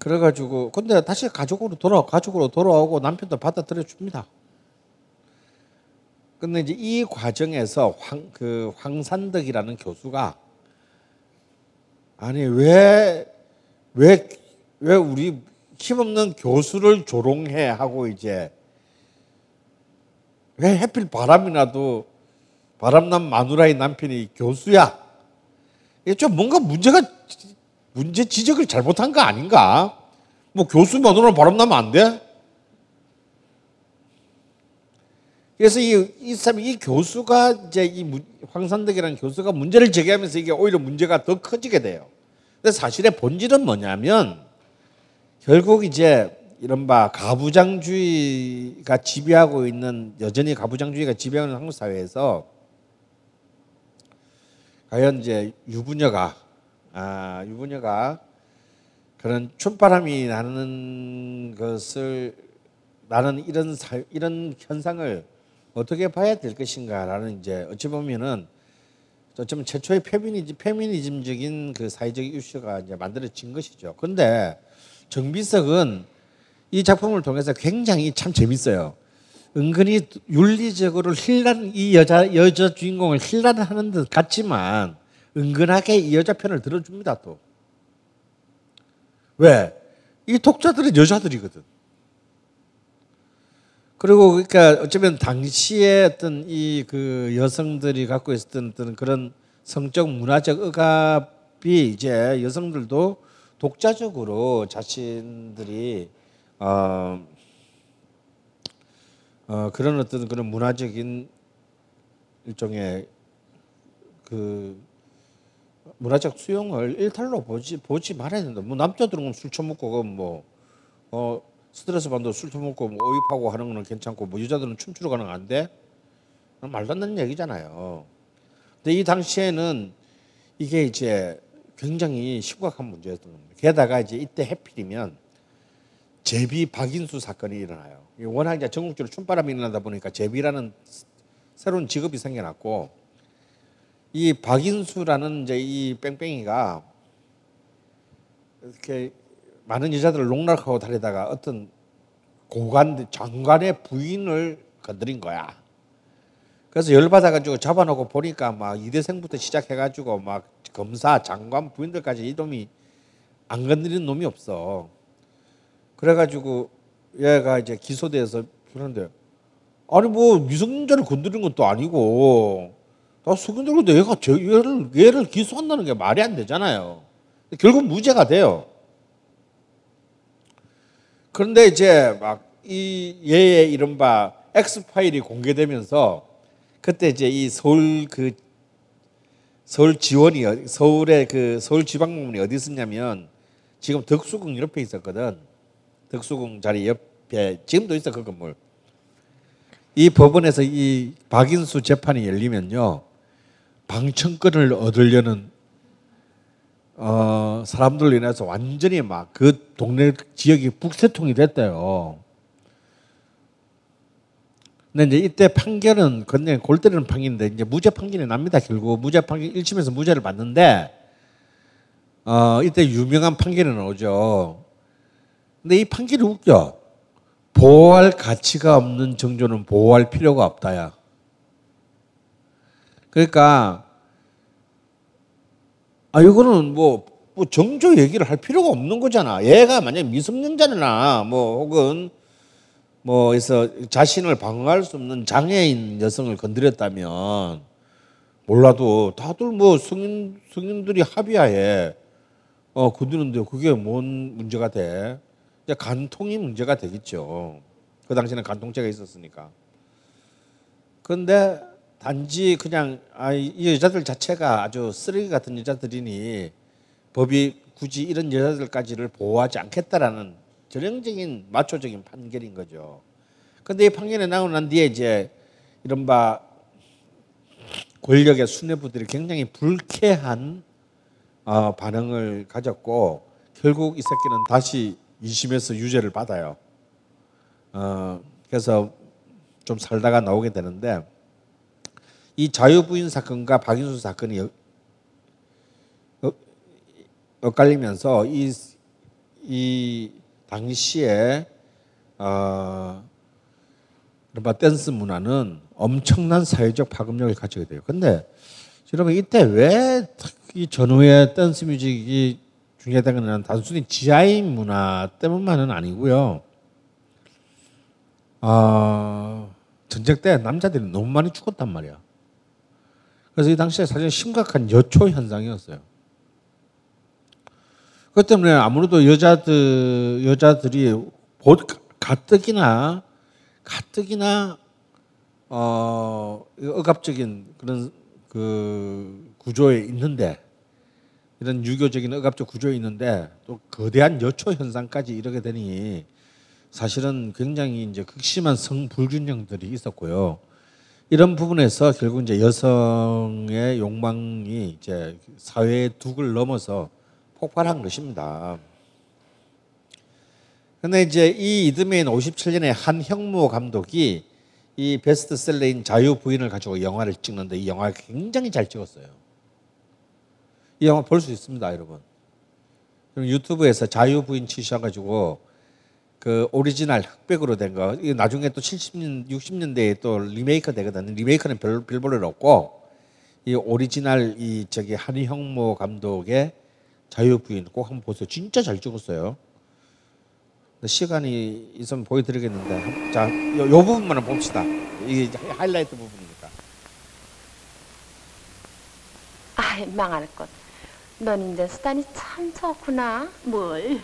그래가지고 근데 다시 가족으로 돌아오고 남편도 받아들여 줍니다. 근데 이제 이 과정에서 황산덕이라는 교수가 아니 왜 우리 힘없는 교수를 조롱해 하고 이제 왜 해필 바람이 나도 바람난 마누라의 남편이 교수야. 이게 좀 뭔가 문제 지적을 잘못한 거 아닌가? 뭐 교수 마누라 바람나면 안 돼? 그래서 이 교수가 이제 이 황산덕이라는 교수가 문제를 제기하면서 이게 오히려 문제가 더 커지게 돼요. 근데 사실의 본질은 뭐냐면 결국 이제 이른바 가부장주의가 지배하고 있는 여전히 가부장주의가 지배하는 한국 사회에서 과연 이제 유부녀가 그런 촌바람이 나는 것을 나는 이런 현상을 어떻게 봐야 될 것인가라는 이제 어찌 보면은 어쩌면 최초의 페미니즘적인 그 사회적 이슈가 이제 만들어진 것이죠. 그런데 정비석은 이 작품을 통해서 굉장히 참 재밌어요. 은근히 윤리적으로 이 여자 주인공을 힐난하는 듯 같지만 은근하게 이 여자 편을 들어줍니다. 또 왜? 이 독자들은 여자들이거든. 그리고 그러니까 어쩌면 당시에 어떤 이 그 여성들이 갖고 있었던 어떤 그런 성적 문화적 억압이 이제 여성들도 독자적으로 자신들이 그런 어떤 그런 문화적인 일종의 그 문화적 수용을 일탈로 보지 말아야 된다. 뭐 남자들은 술 처먹고 스트레스 받아도 술 처먹고 오입하고 하는 거는 괜찮고 여자들은 춤추러 가는 거 안 돼? 말도 안 되는 얘기잖아요. 근데 이 당시에는 이게 이제 굉장히 심각한 문제였던 겁니다. 게다가 이제 이때 해필이면 제비 박인수 사건이 일어나요. 워낙 이제 전국적으로 춤바람이 일어나다 보니까 제비라는 새로운 직업이 생겨났고 이 박인수라는 이제 이 뺑뺑이가 이렇게 많은 여자들을 농락하고 다니다가 어떤 장관의 부인을 건드린 거야. 그래서 열받아가지고 잡아놓고 보니까 막 이대생부터 시작해가지고 막 검사, 장관, 부인들까지 이 놈이 안 건드린 놈이 없어. 그래가지고 얘가 이제 기소돼서 그러는데 아니 뭐 미성년자를 건드린 것도 아니고 나 수근들고도 얘를 기소한다는 게 말이 안 되잖아요. 결국 무죄가 돼요. 그런데 이제 막 이 얘의 이른바 X파일이 공개되면서 그때 이제 이 서울지방법원이 어디 있었냐면 지금 덕수궁 옆에 있었거든. 덕수궁 자리 옆에 지금도 있어 그 건물. 이 법원에서 이 박인수 재판이 열리면요 방청권을 얻으려는 사람들로 인해서 완전히 막 그 동네 지역이 북새통이 됐대요. 근데 이제 이때 판결은 그냥 골때리는 판결인데 이제 무죄 판결이 납니다. 결국 무죄 판결 1심에서 무죄를 받는데 이때 유명한 판결이 나오죠. 근데 이 판결이 웃겨. 보호할 가치가 없는 정조는 보호할 필요가 없다야. 그러니까 이거는 뭐 정조 얘기를 할 필요가 없는 거잖아. 얘가 만약 미성년자나 혹은 그래서 자신을 방어할 수 없는 장애인 여성을 건드렸다면 몰라도 다들 성인들이 합의하에 건드는데 그게 뭔 문제가 돼? 간통이 문제가 되겠죠. 그 당시에는 간통죄가 있었으니까. 그런데 단지 그냥 이 여자들 자체가 아주 쓰레기 같은 여자들이니 법이 굳이 이런 여자들까지를 보호하지 않겠다라는 전형적인 마초적인 판결인 거죠. 그런데 이 판결이 나오고 난 뒤에 이제 이른바 권력의 수뇌부들이 굉장히 불쾌한 반응을 가졌고 결국 이 새끼는 다시 2심에서 유죄를 받아요. 그래서 좀 살다가 나오게 되는데 이 자유부인 사건과 박인수 사건이 엇갈리면서 이 당시에 댄스 문화는 엄청난 사회적 파급력을 가지게 돼요. 근데 여러분 이때 왜 이 전후에 댄스 뮤직이 중요하다는 건 단순히 G.I. 문화 때문만은 아니고요. 전쟁 때 남자들이 너무 많이 죽었단 말이야. 그래서 이 당시에 사실 심각한 여초 현상이었어요. 그것 때문에 아무래도 여자들이 가뜩이나 억압적인 그런 그 구조에 있는데, 이런 유교적인 억압적 구조에 있는데 또 거대한 여초 현상까지 이르게 되니 사실은 굉장히 이제 극심한 성불균형들이 있었고요. 이런 부분에서 결국 이제 여성의 욕망이 이제 사회의 둑을 넘어서 폭발한 것입니다. 근데 이제 이 이듬해인 57년에 한형모 감독이 이 베스트셀러인 자유부인을 가지고 영화를 찍는데, 이 영화 굉장히 잘 찍었어요. 이 영화 볼 수 있습니다, 여러분. 유튜브에서 자유부인 치셔가지고 그 오리지널 흑백으로 된 거, 이거 나중에 또 60년대에 또 리메이크 되거든요. 리메이크는 별 볼일 없고, 이 오리지널 이 저기 한형모 감독의 자유부인 꼭 한번 보세요. 진짜 잘 찍었어요. 시간이 있으면 보여드리겠는데, 자, 요 부분만 봅시다. 이게 하이라이트 부분이니까. 아이, 망할 것. 넌 이제 수단이 참 좋구나. 뭘?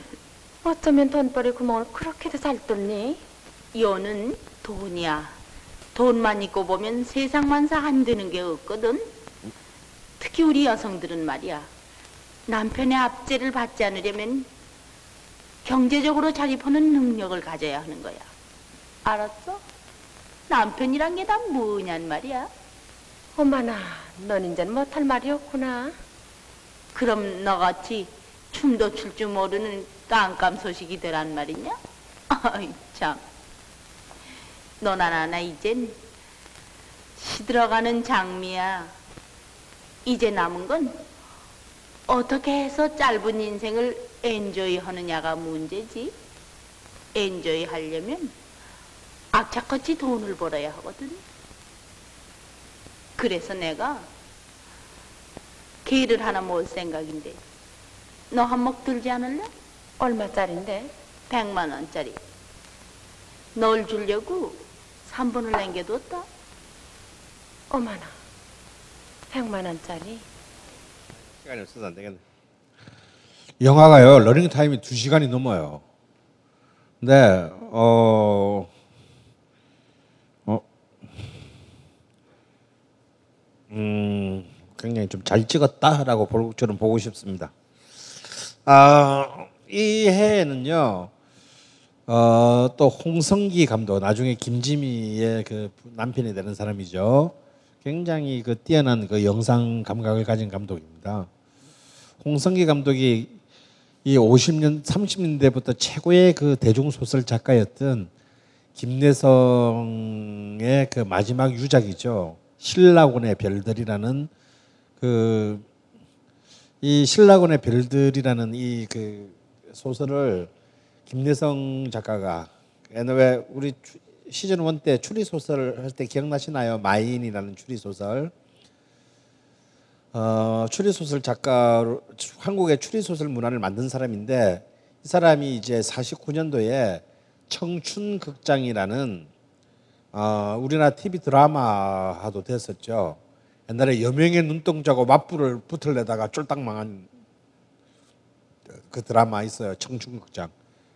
어쩌면 돈벌이 구멍을 그렇게도 잘 뚫니? 요는 돈이야. 돈만 있고 보면 세상만사 안 되는 게 없거든. 특히 우리 여성들은 말이야, 남편의 압제를 받지 않으려면 경제적으로 자립하는 능력을 가져야 하는 거야. 알았어? 남편이란 게 다 뭐냔 말이야. 어머나, 넌 이젠 못할 말이 없구나. 그럼 너같이 춤도 출 줄 모르는 깜깜 소식이 되란 말이냐? 아이 참, 너나 나나 이젠 시들어가는 장미야. 이제 남은 건 어떻게 해서 짧은 인생을 엔조이 하느냐가 문제지. 엔조이 하려면 악착같이 돈을 벌어야 하거든. 그래서 내가 개를 하나 모을 생각인데, 너 한몫 들지 않을래? 얼마짜린데? 100만 원짜리. 널 주려고 3분을 남겨뒀다. 어머나, 100만 원짜리. 시간이 없어서 안 되겠네. 영화가요, 러닝 타임이 2시간이 넘어요. 근데 굉장히 좀 잘 찍었다라고 저는 보고 싶습니다. 이 해에는요, 또 홍성기 감독, 나중에 김지미의 그 남편이 되는 사람이죠. 굉장히 그 뛰어난 그 영상 감각을 가진 감독입니다. 홍성기 감독이 이 30년대부터 최고의 그 대중소설 작가였던 김내성의 그 마지막 유작이죠. 신라곤의 별들이라는, 그 이 신라곤의 별들이라는 이 그 소설을 김내성 작가가, 왜 우리 시즌 1 때 추리소설을 할 때 기억나시나요? 마인이라는 추리소설. 추리소설 작가, 한국의 추리소설 문화를 만든 사람인데, 이 사람이 이제 49년도에 청춘극장이라는 우리나라 TV 드라마도 됐었죠. 옛날에 여명의 눈동자고 맞불을 붙을려다가 쫄딱 망한 그 드라마 있어요, 청춘극장.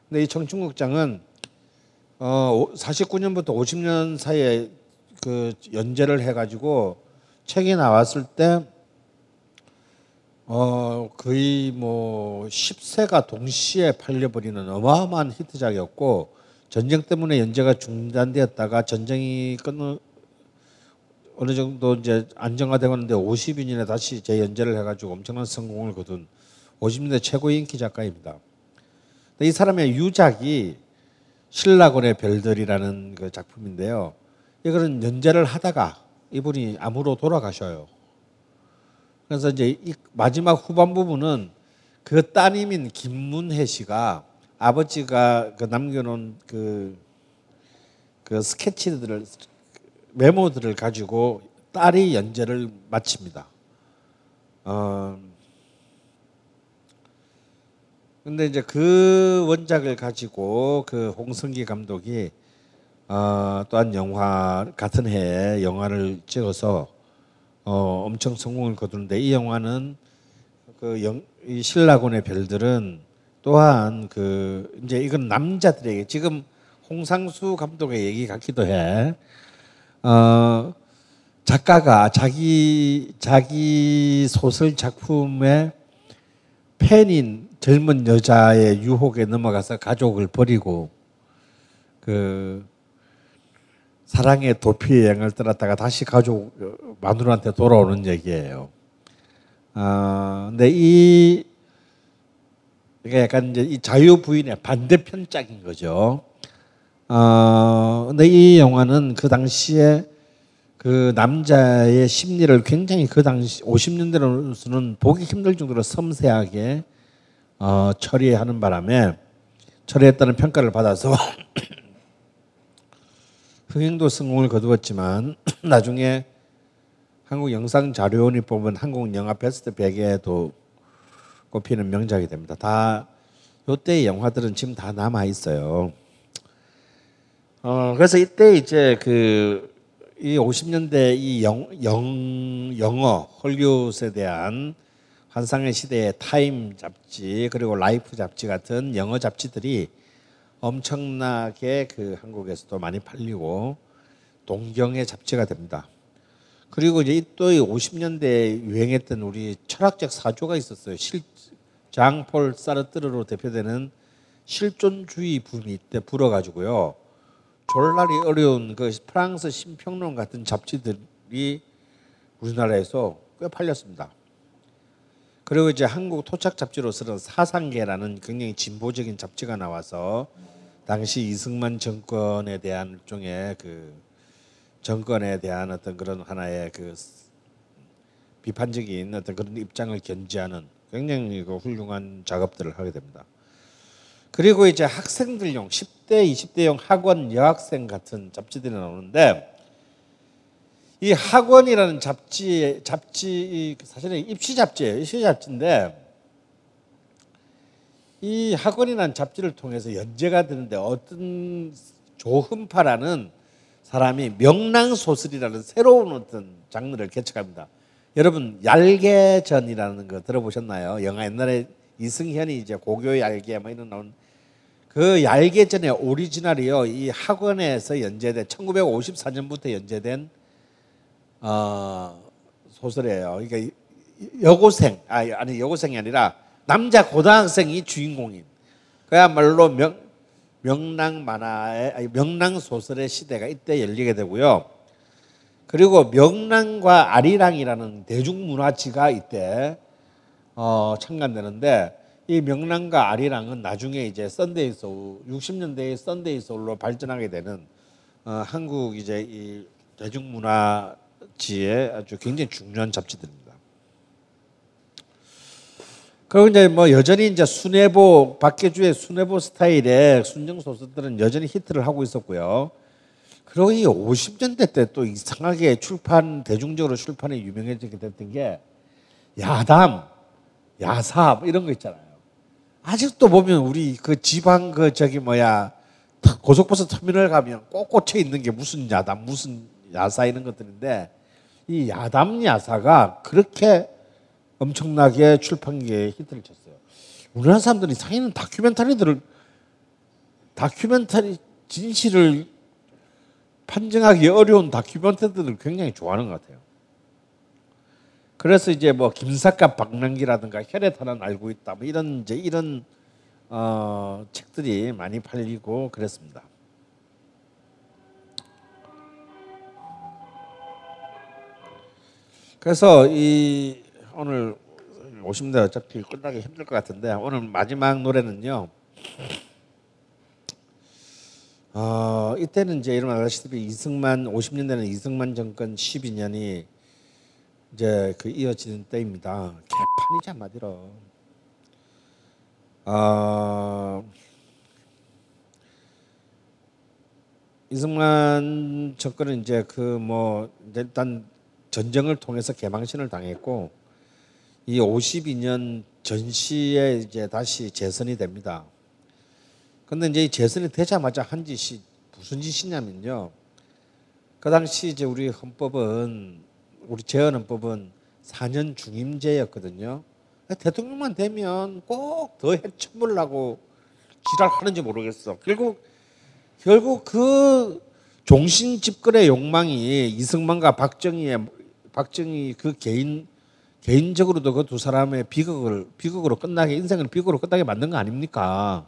근데 이 청춘극장은 49년부터 50년 사이에 그 연재를 해가지고 책이 나왔을 때 거의 뭐 10세가 동시에 팔려버리는 어마어마한 히트작이었고, 전쟁 때문에 연재가 중단되었다가 전쟁이 어느 정도 이제 안정화되고 있는데 52년에 다시 재연재를 해가지고 엄청난 성공을 거둔 50년대 최고의 인기 작가입니다. 이 사람의 유작이 신라곤의 별들이라는 그 작품인데요, 이거는 연재를 하다가 이분이 암으로 돌아가셔요. 그래서 이제 이 마지막 후반 부분은 그 따님인 김문혜 씨가 아버지가 그 남겨놓은 그 스케치들을, 메모들을 가지고 딸이 연재를 마칩니다. 근데 이제 그 원작을 가지고 그 홍성기 감독이 또한 영화 같은 해에 영화를 찍어서 엄청 성공을 거두는데, 이 영화는 이 신라곤의 별들은 또한 그 이제 이건 남자들에게 지금 홍상수 감독의 얘기 같기도 해. 작가가 자기 소설 작품의 팬인 젊은 여자의 유혹에 넘어가서 가족을 버리고 그 사랑의 도피의 여행을 떠났다가 다시 가족 마누라한테 돌아오는 얘기예요. 근데 이 그러니까 약간 이제 이 자유부인의 반대편 짝인 거죠. 근데 이 영화는 그 당시에 그 남자의 심리를 굉장히 그 당시 50년대로서는 보기 힘들 정도로 섬세하게 처리하는 바람에 처리했다는 평가를 받아서 흥행도 성공을 거두었지만 나중에 한국영상자료원이 뽑은 한국영화 베스트 100에도 꼽히는 명작이 됩니다. 다 요때의 영화들은 지금 다 남아 있어요. 그래서 이때 이제 그 이 50년대 이 영어 헐리우드에 대한 환상의 시대의 타임 잡지 그리고 라이프 잡지 같은 영어 잡지들이 엄청나게 그 한국에서도 많이 팔리고 동경의 잡지가 됩니다. 그리고 이제 또 50년대에 유행했던 우리 철학적 사조가 있었어요. 장폴 사르뜨르로 대표되는 실존주의 붐이 이때 불어가지고요. 졸라리 어려운 그 프랑스 신평론 같은 잡지들이 우리나라에서 꽤 팔렸습니다. 그리고 이제 한국 토착 잡지로서는 사상계라는 굉장히 진보적인 잡지가 나와서 당시 이승만 정권에 대한 일종의 그 정권에 대한 어떤 그런 하나의 그 비판적인 어떤 그런 입장을 견지하는 굉장히 그 훌륭한 작업들을 하게 됩니다. 그리고 이제 학생들용 10대, 20대용 학원 여학생 같은 잡지들이 나오는데, 이 학원이라는 잡지 사실은 입시 잡지예요. 입시 잡지인데 이 학원이라는 잡지를 통해서 연재가 되는데 어떤 조흠파라는 사람이 명랑소설이라는 새로운 어떤 장르를 개척합니다. 여러분 얄개전이라는 거 들어보셨나요? 영화 옛날에 이승현이 이제 고교 얄개 막 이런 나온 그 얄개전의 오리지널이요. 이 학원에서 연재된 1954년부터 연재된 소설이에요. 그러니까 여고생 아니 여고생이 아니라 남자 고등학생이 주인공인. 그야말로 명랑 만화의 명랑 소설의 시대가 이때 열리게 되고요. 그리고 명랑과 아리랑이라는 대중문화지가 이때 창간되는데, 이 명랑과 아리랑은 나중에 이제 썬데이 서울 60년대의 썬데이 서울로 발전하게 되는 한국 이제 이 대중문화 지의 아주 굉장히 중요한 잡지들입니다. 그리고 이제 뭐 여전히 이제 순애보 박계주의 순애보 스타일의 순정 소설들은 여전히 히트를 하고 있었고요. 그리고 이 50년대 때 또 이상하게 대중적으로 출판이 유명해지게 됐던 게 야담, 야삽 이런 거 있잖아요. 아직도 보면 우리 그 지방 그 저기 뭐야 고속버스 터미널 가면 꼭 꽂혀 있는 게 무슨 야담, 무슨 야사 이런 것들인데, 이 야담 야사가 그렇게 엄청나게 출판계에 히트를 쳤어요. 우리나라 사람들이 사실은 다큐멘터리 진실을 판정하기 어려운 다큐멘터리들을 굉장히 좋아하는 것 같아요. 그래서 이제 뭐 김삿갓 방랑기라든가 혈의 탄환 알고 있다 뭐 이런 이제 이런 책들이 많이 팔리고 그랬습니다. 그래서 이 오늘 50대 어차피 끝나기 힘들 것 같은데 오늘 마지막 노래는요. 이때는 이제 여러분 아시다시피 이승만 50년대는 이승만 정권 12년이 이제 그 이어지는 때입니다. 개판이지 한마디로. 이승만 정권은 이제 그 뭐 일단 전쟁을 통해서 개망신을 당했고, 이 52년 전시에 이제 다시 재선이 됩니다. 근데 이제 재선이 되자마자 한 짓이 무슨 짓이냐면요. 그 당시 이제 우리 헌법은, 우리 재헌헌법은 4년 중임제였거든요. 대통령만 되면 꼭 더 해쳐보려고 지랄하는지 모르겠어. 결국 그 종신 집권의 욕망이 이승만과 박정희 그 개인적으로도 그 두 사람의 비극으로 끝나게, 인생을 비극으로 끝나게 만든 거 아닙니까?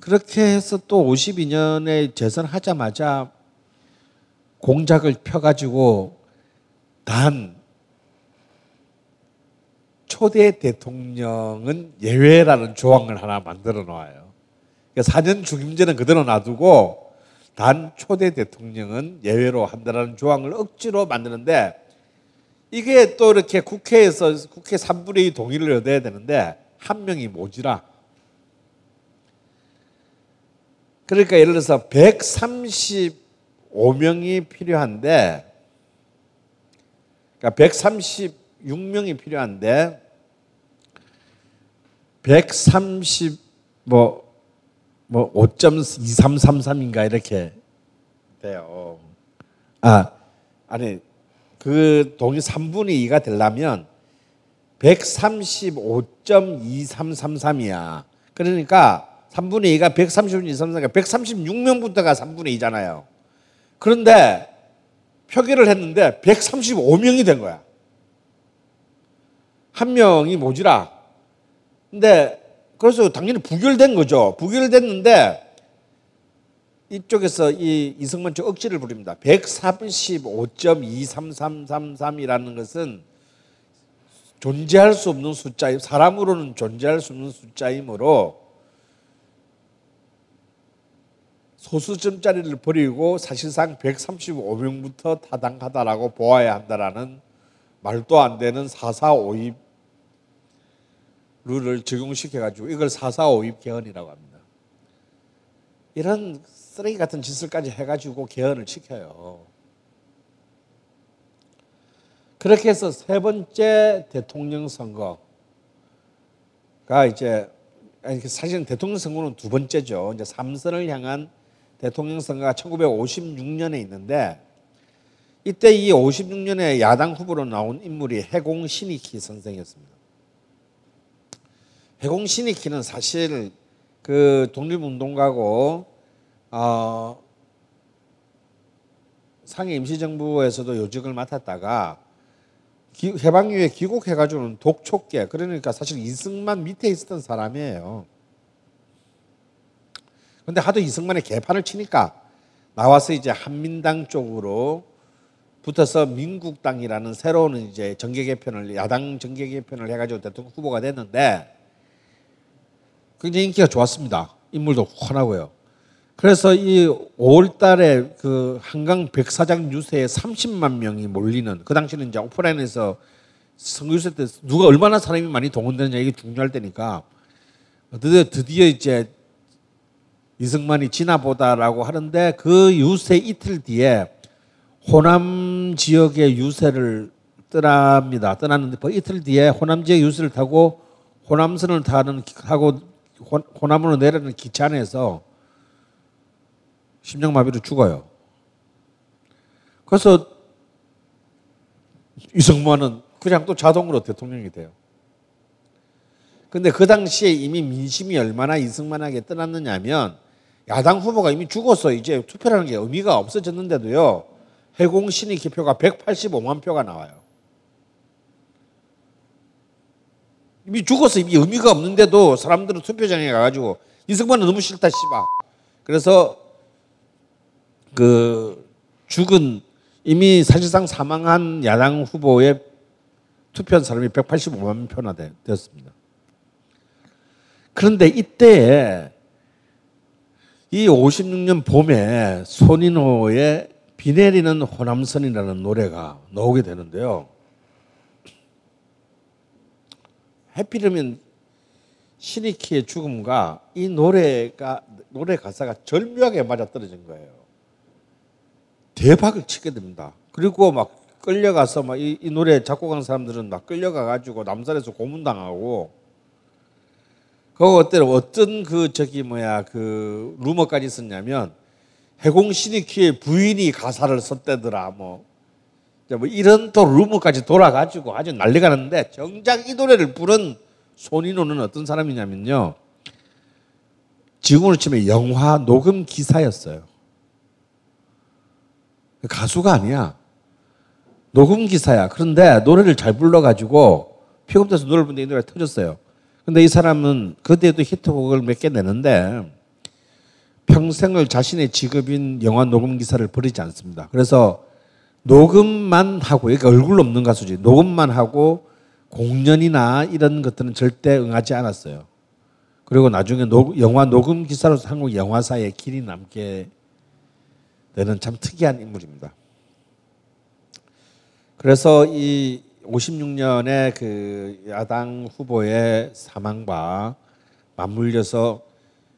그렇게 해서 또 52년에 재선하자마자 공작을 펴가지고 단 초대 대통령은 예외라는 조항을 하나 만들어 놓아요. 그러니까 4년 중임제는 그대로 놔두고 단 초대 대통령은 예외로 한다라는 조항을 억지로 만드는데, 이게 또 이렇게 국회에서 국회 3분의 2 동의를 얻어야 되는데 한 명이 모자라. 그러니까 예를 들어서 135명이 필요한데, 그러니까 136명이 필요한데 5.2333인가 이렇게 돼요. 아니 그 동의 3분의 2가 되려면 135.2333이야. 그러니까 3분의 2가 135.2333이니까 136명부터가 3분의 2잖아요. 그런데 표결을 했는데 135명이 된 거야. 한 명이 모자라. 근데 그래서 당연히 부결된 거죠. 부결됐는데 이쪽에서 이 이승만 쪽 억지를 부립니다. 135.2333이라는 것은 존재할 수 없는 숫자임, 사람으로는 존재할 수 없는 숫자이므로 소수점짜리를 버리고 사실상 135명부터 타당하다라고 보아야 한다라는 말도 안 되는 4452 룰을 적용시켜가지고 이걸 4452 개헌이라고 합니다. 이런 쓰레기 같은 짓을까지 해가지고 개헌을 시켜요. 그렇게 해서 세 번째 대통령 선거가 이제, 사실은 대통령 선거는 두 번째죠. 이제 3선을 향한 대통령 선거가 1956년에 있는데, 이때 이 56년에 야당 후보로 나온 인물이 해공 신익희 선생이었습니다. 해공 신익희는 사실 그 독립운동가고 상해 임시정부에서도 요직을 맡았다가 해방 이후에 귀국해가지고는 독촉계, 그러니까 사실 이승만 밑에 있었던 사람이에요. 그런데 하도 이승만의 개판을 치니까 나와서 이제 한민당 쪽으로 붙어서 민국당이라는 새로운 이제 정계 개편을, 야당 정계 개편을 해가지고 대통령 후보가 됐는데 굉장히 인기가 좋았습니다. 인물도 훤하고요. 그래서 이 5월달에 그 한강 백사장 유세에 30만 명이 몰리는, 그 당시는 이제 오프라인에서 선거유세 때 누가 얼마나 사람이 많이 동원되느냐 이게 중요할 때니까, 드디어 이제 이승만이 지나보다라고 하는데, 그 유세 이틀 뒤에 호남 지역의 유세를 떠났는데, 이틀 뒤에 호남 지역 유세를 타고 호남선을 타고 호남으로 내려가는 기차 안에서 심장마비로 죽어요. 그래서 이승만은 그냥 또 자동으로 대통령이 돼요. 근데 그 당시에 이미 민심이 얼마나 이승만에게 떠났느냐면, 야당 후보가 이미 죽어서 이제 투표라는 게 의미가 없어졌는데도요. 해공 신익희 표가 185만 표가 나와요. 이미 죽어서 이미 의미가 없는데도 사람들은 투표장에 가가지고 이승만은 너무 싫다, 씨발. 그래서 그 죽은, 이미 사실상 사망한 야당 후보에 투표한 사람이 185만 표나 되었습니다. 그런데 이때에 이 56년 봄에 손인호의 비 내리는 호남선이라는 노래가 나오게 되는데요. 해필이면 신익희의 죽음과 이 노래 가사가 절묘하게 맞아떨어진 거예요. 대박을 치게 됩니다. 그리고 막 끌려가서 막 이 노래 작곡한 사람들은 막 끌려가가지고 남산에서 고문당하고 그거 어떤 그 저기 뭐야 그 루머까지 있었냐면 해공 신익희의 부인이 가사를 썼대더라 뭐 이런 또 루머까지 돌아가지고 아주 난리가 났는데 정작 이 노래를 부른 손인호는 어떤 사람이냐면요 지금으로 치면 영화 녹음 기사였어요. 가수가 아니야. 녹음 기사야. 그런데 노래를 잘 불러가지고 픽업돼서 노래를 부르는데 이 노래가 터졌어요. 근데 이 사람은 그때도 히트곡을 몇 개 내는데 평생을 자신의 직업인 영화 녹음 기사를 버리지 않습니다. 그래서 녹음만 하고, 그러니까 얼굴 없는 가수지. 녹음만 하고 공연이나 이런 것들은 절대 응하지 않았어요. 그리고 나중에 영화 녹음 기사로서 한국 영화사에 길이 남게 되는 참 특이한 인물입니다. 그래서 이 56년에 그 야당 후보의 사망과 맞물려서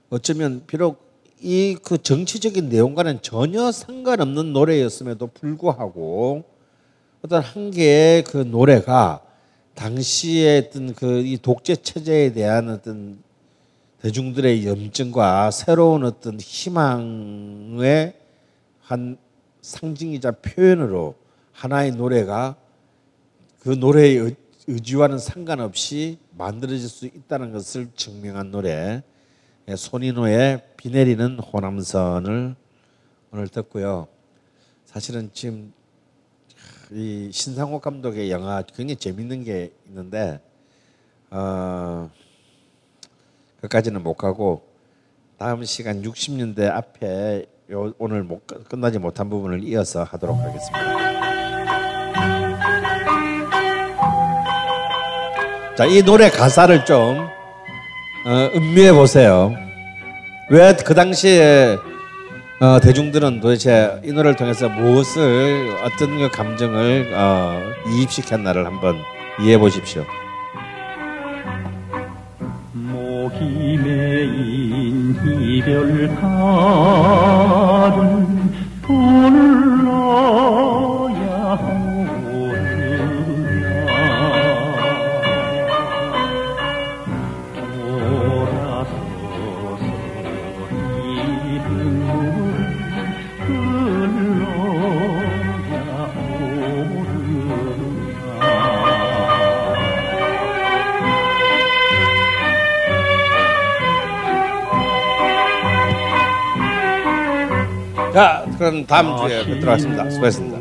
어쩌면 비록 이 그 정치적인 내용과는 전혀 상관없는 노래였음에도 불구하고 어떤 한 개의 그 노래가 당시에 어떤 그 이 독재 체제에 대한 어떤 대중들의 염증과 새로운 어떤 희망의 한 상징이자 표현으로 하나의 노래가 그 노래의 의지와는 상관없이 만들어질 수 있다는 것을 증명한 노래 손인호의 비 내리는 호남선을 오늘 듣고요. 사실은 지금 이 신상욱 감독의 영화 굉장히 재밌는 게 있는데 그까지는 못 가고 다음 시간 60년대 앞에 오늘 끝나지 못한 부분을 이어서 하도록 하겠습니다. 자, 이 노래 가사를 좀 음미해 보세요. 왜 그 당시에 대중들은 도대체 이 노래를 통해서 무엇을 어떤 그 감정을 이입시켰나를 한번 이해해 보십시오. 이별가를 불러야 하오나 돌아서서 이별을 불러야 하오나 자, 그럼 다음 주에 뵙도록 하겠습니다. 수고하셨습니다.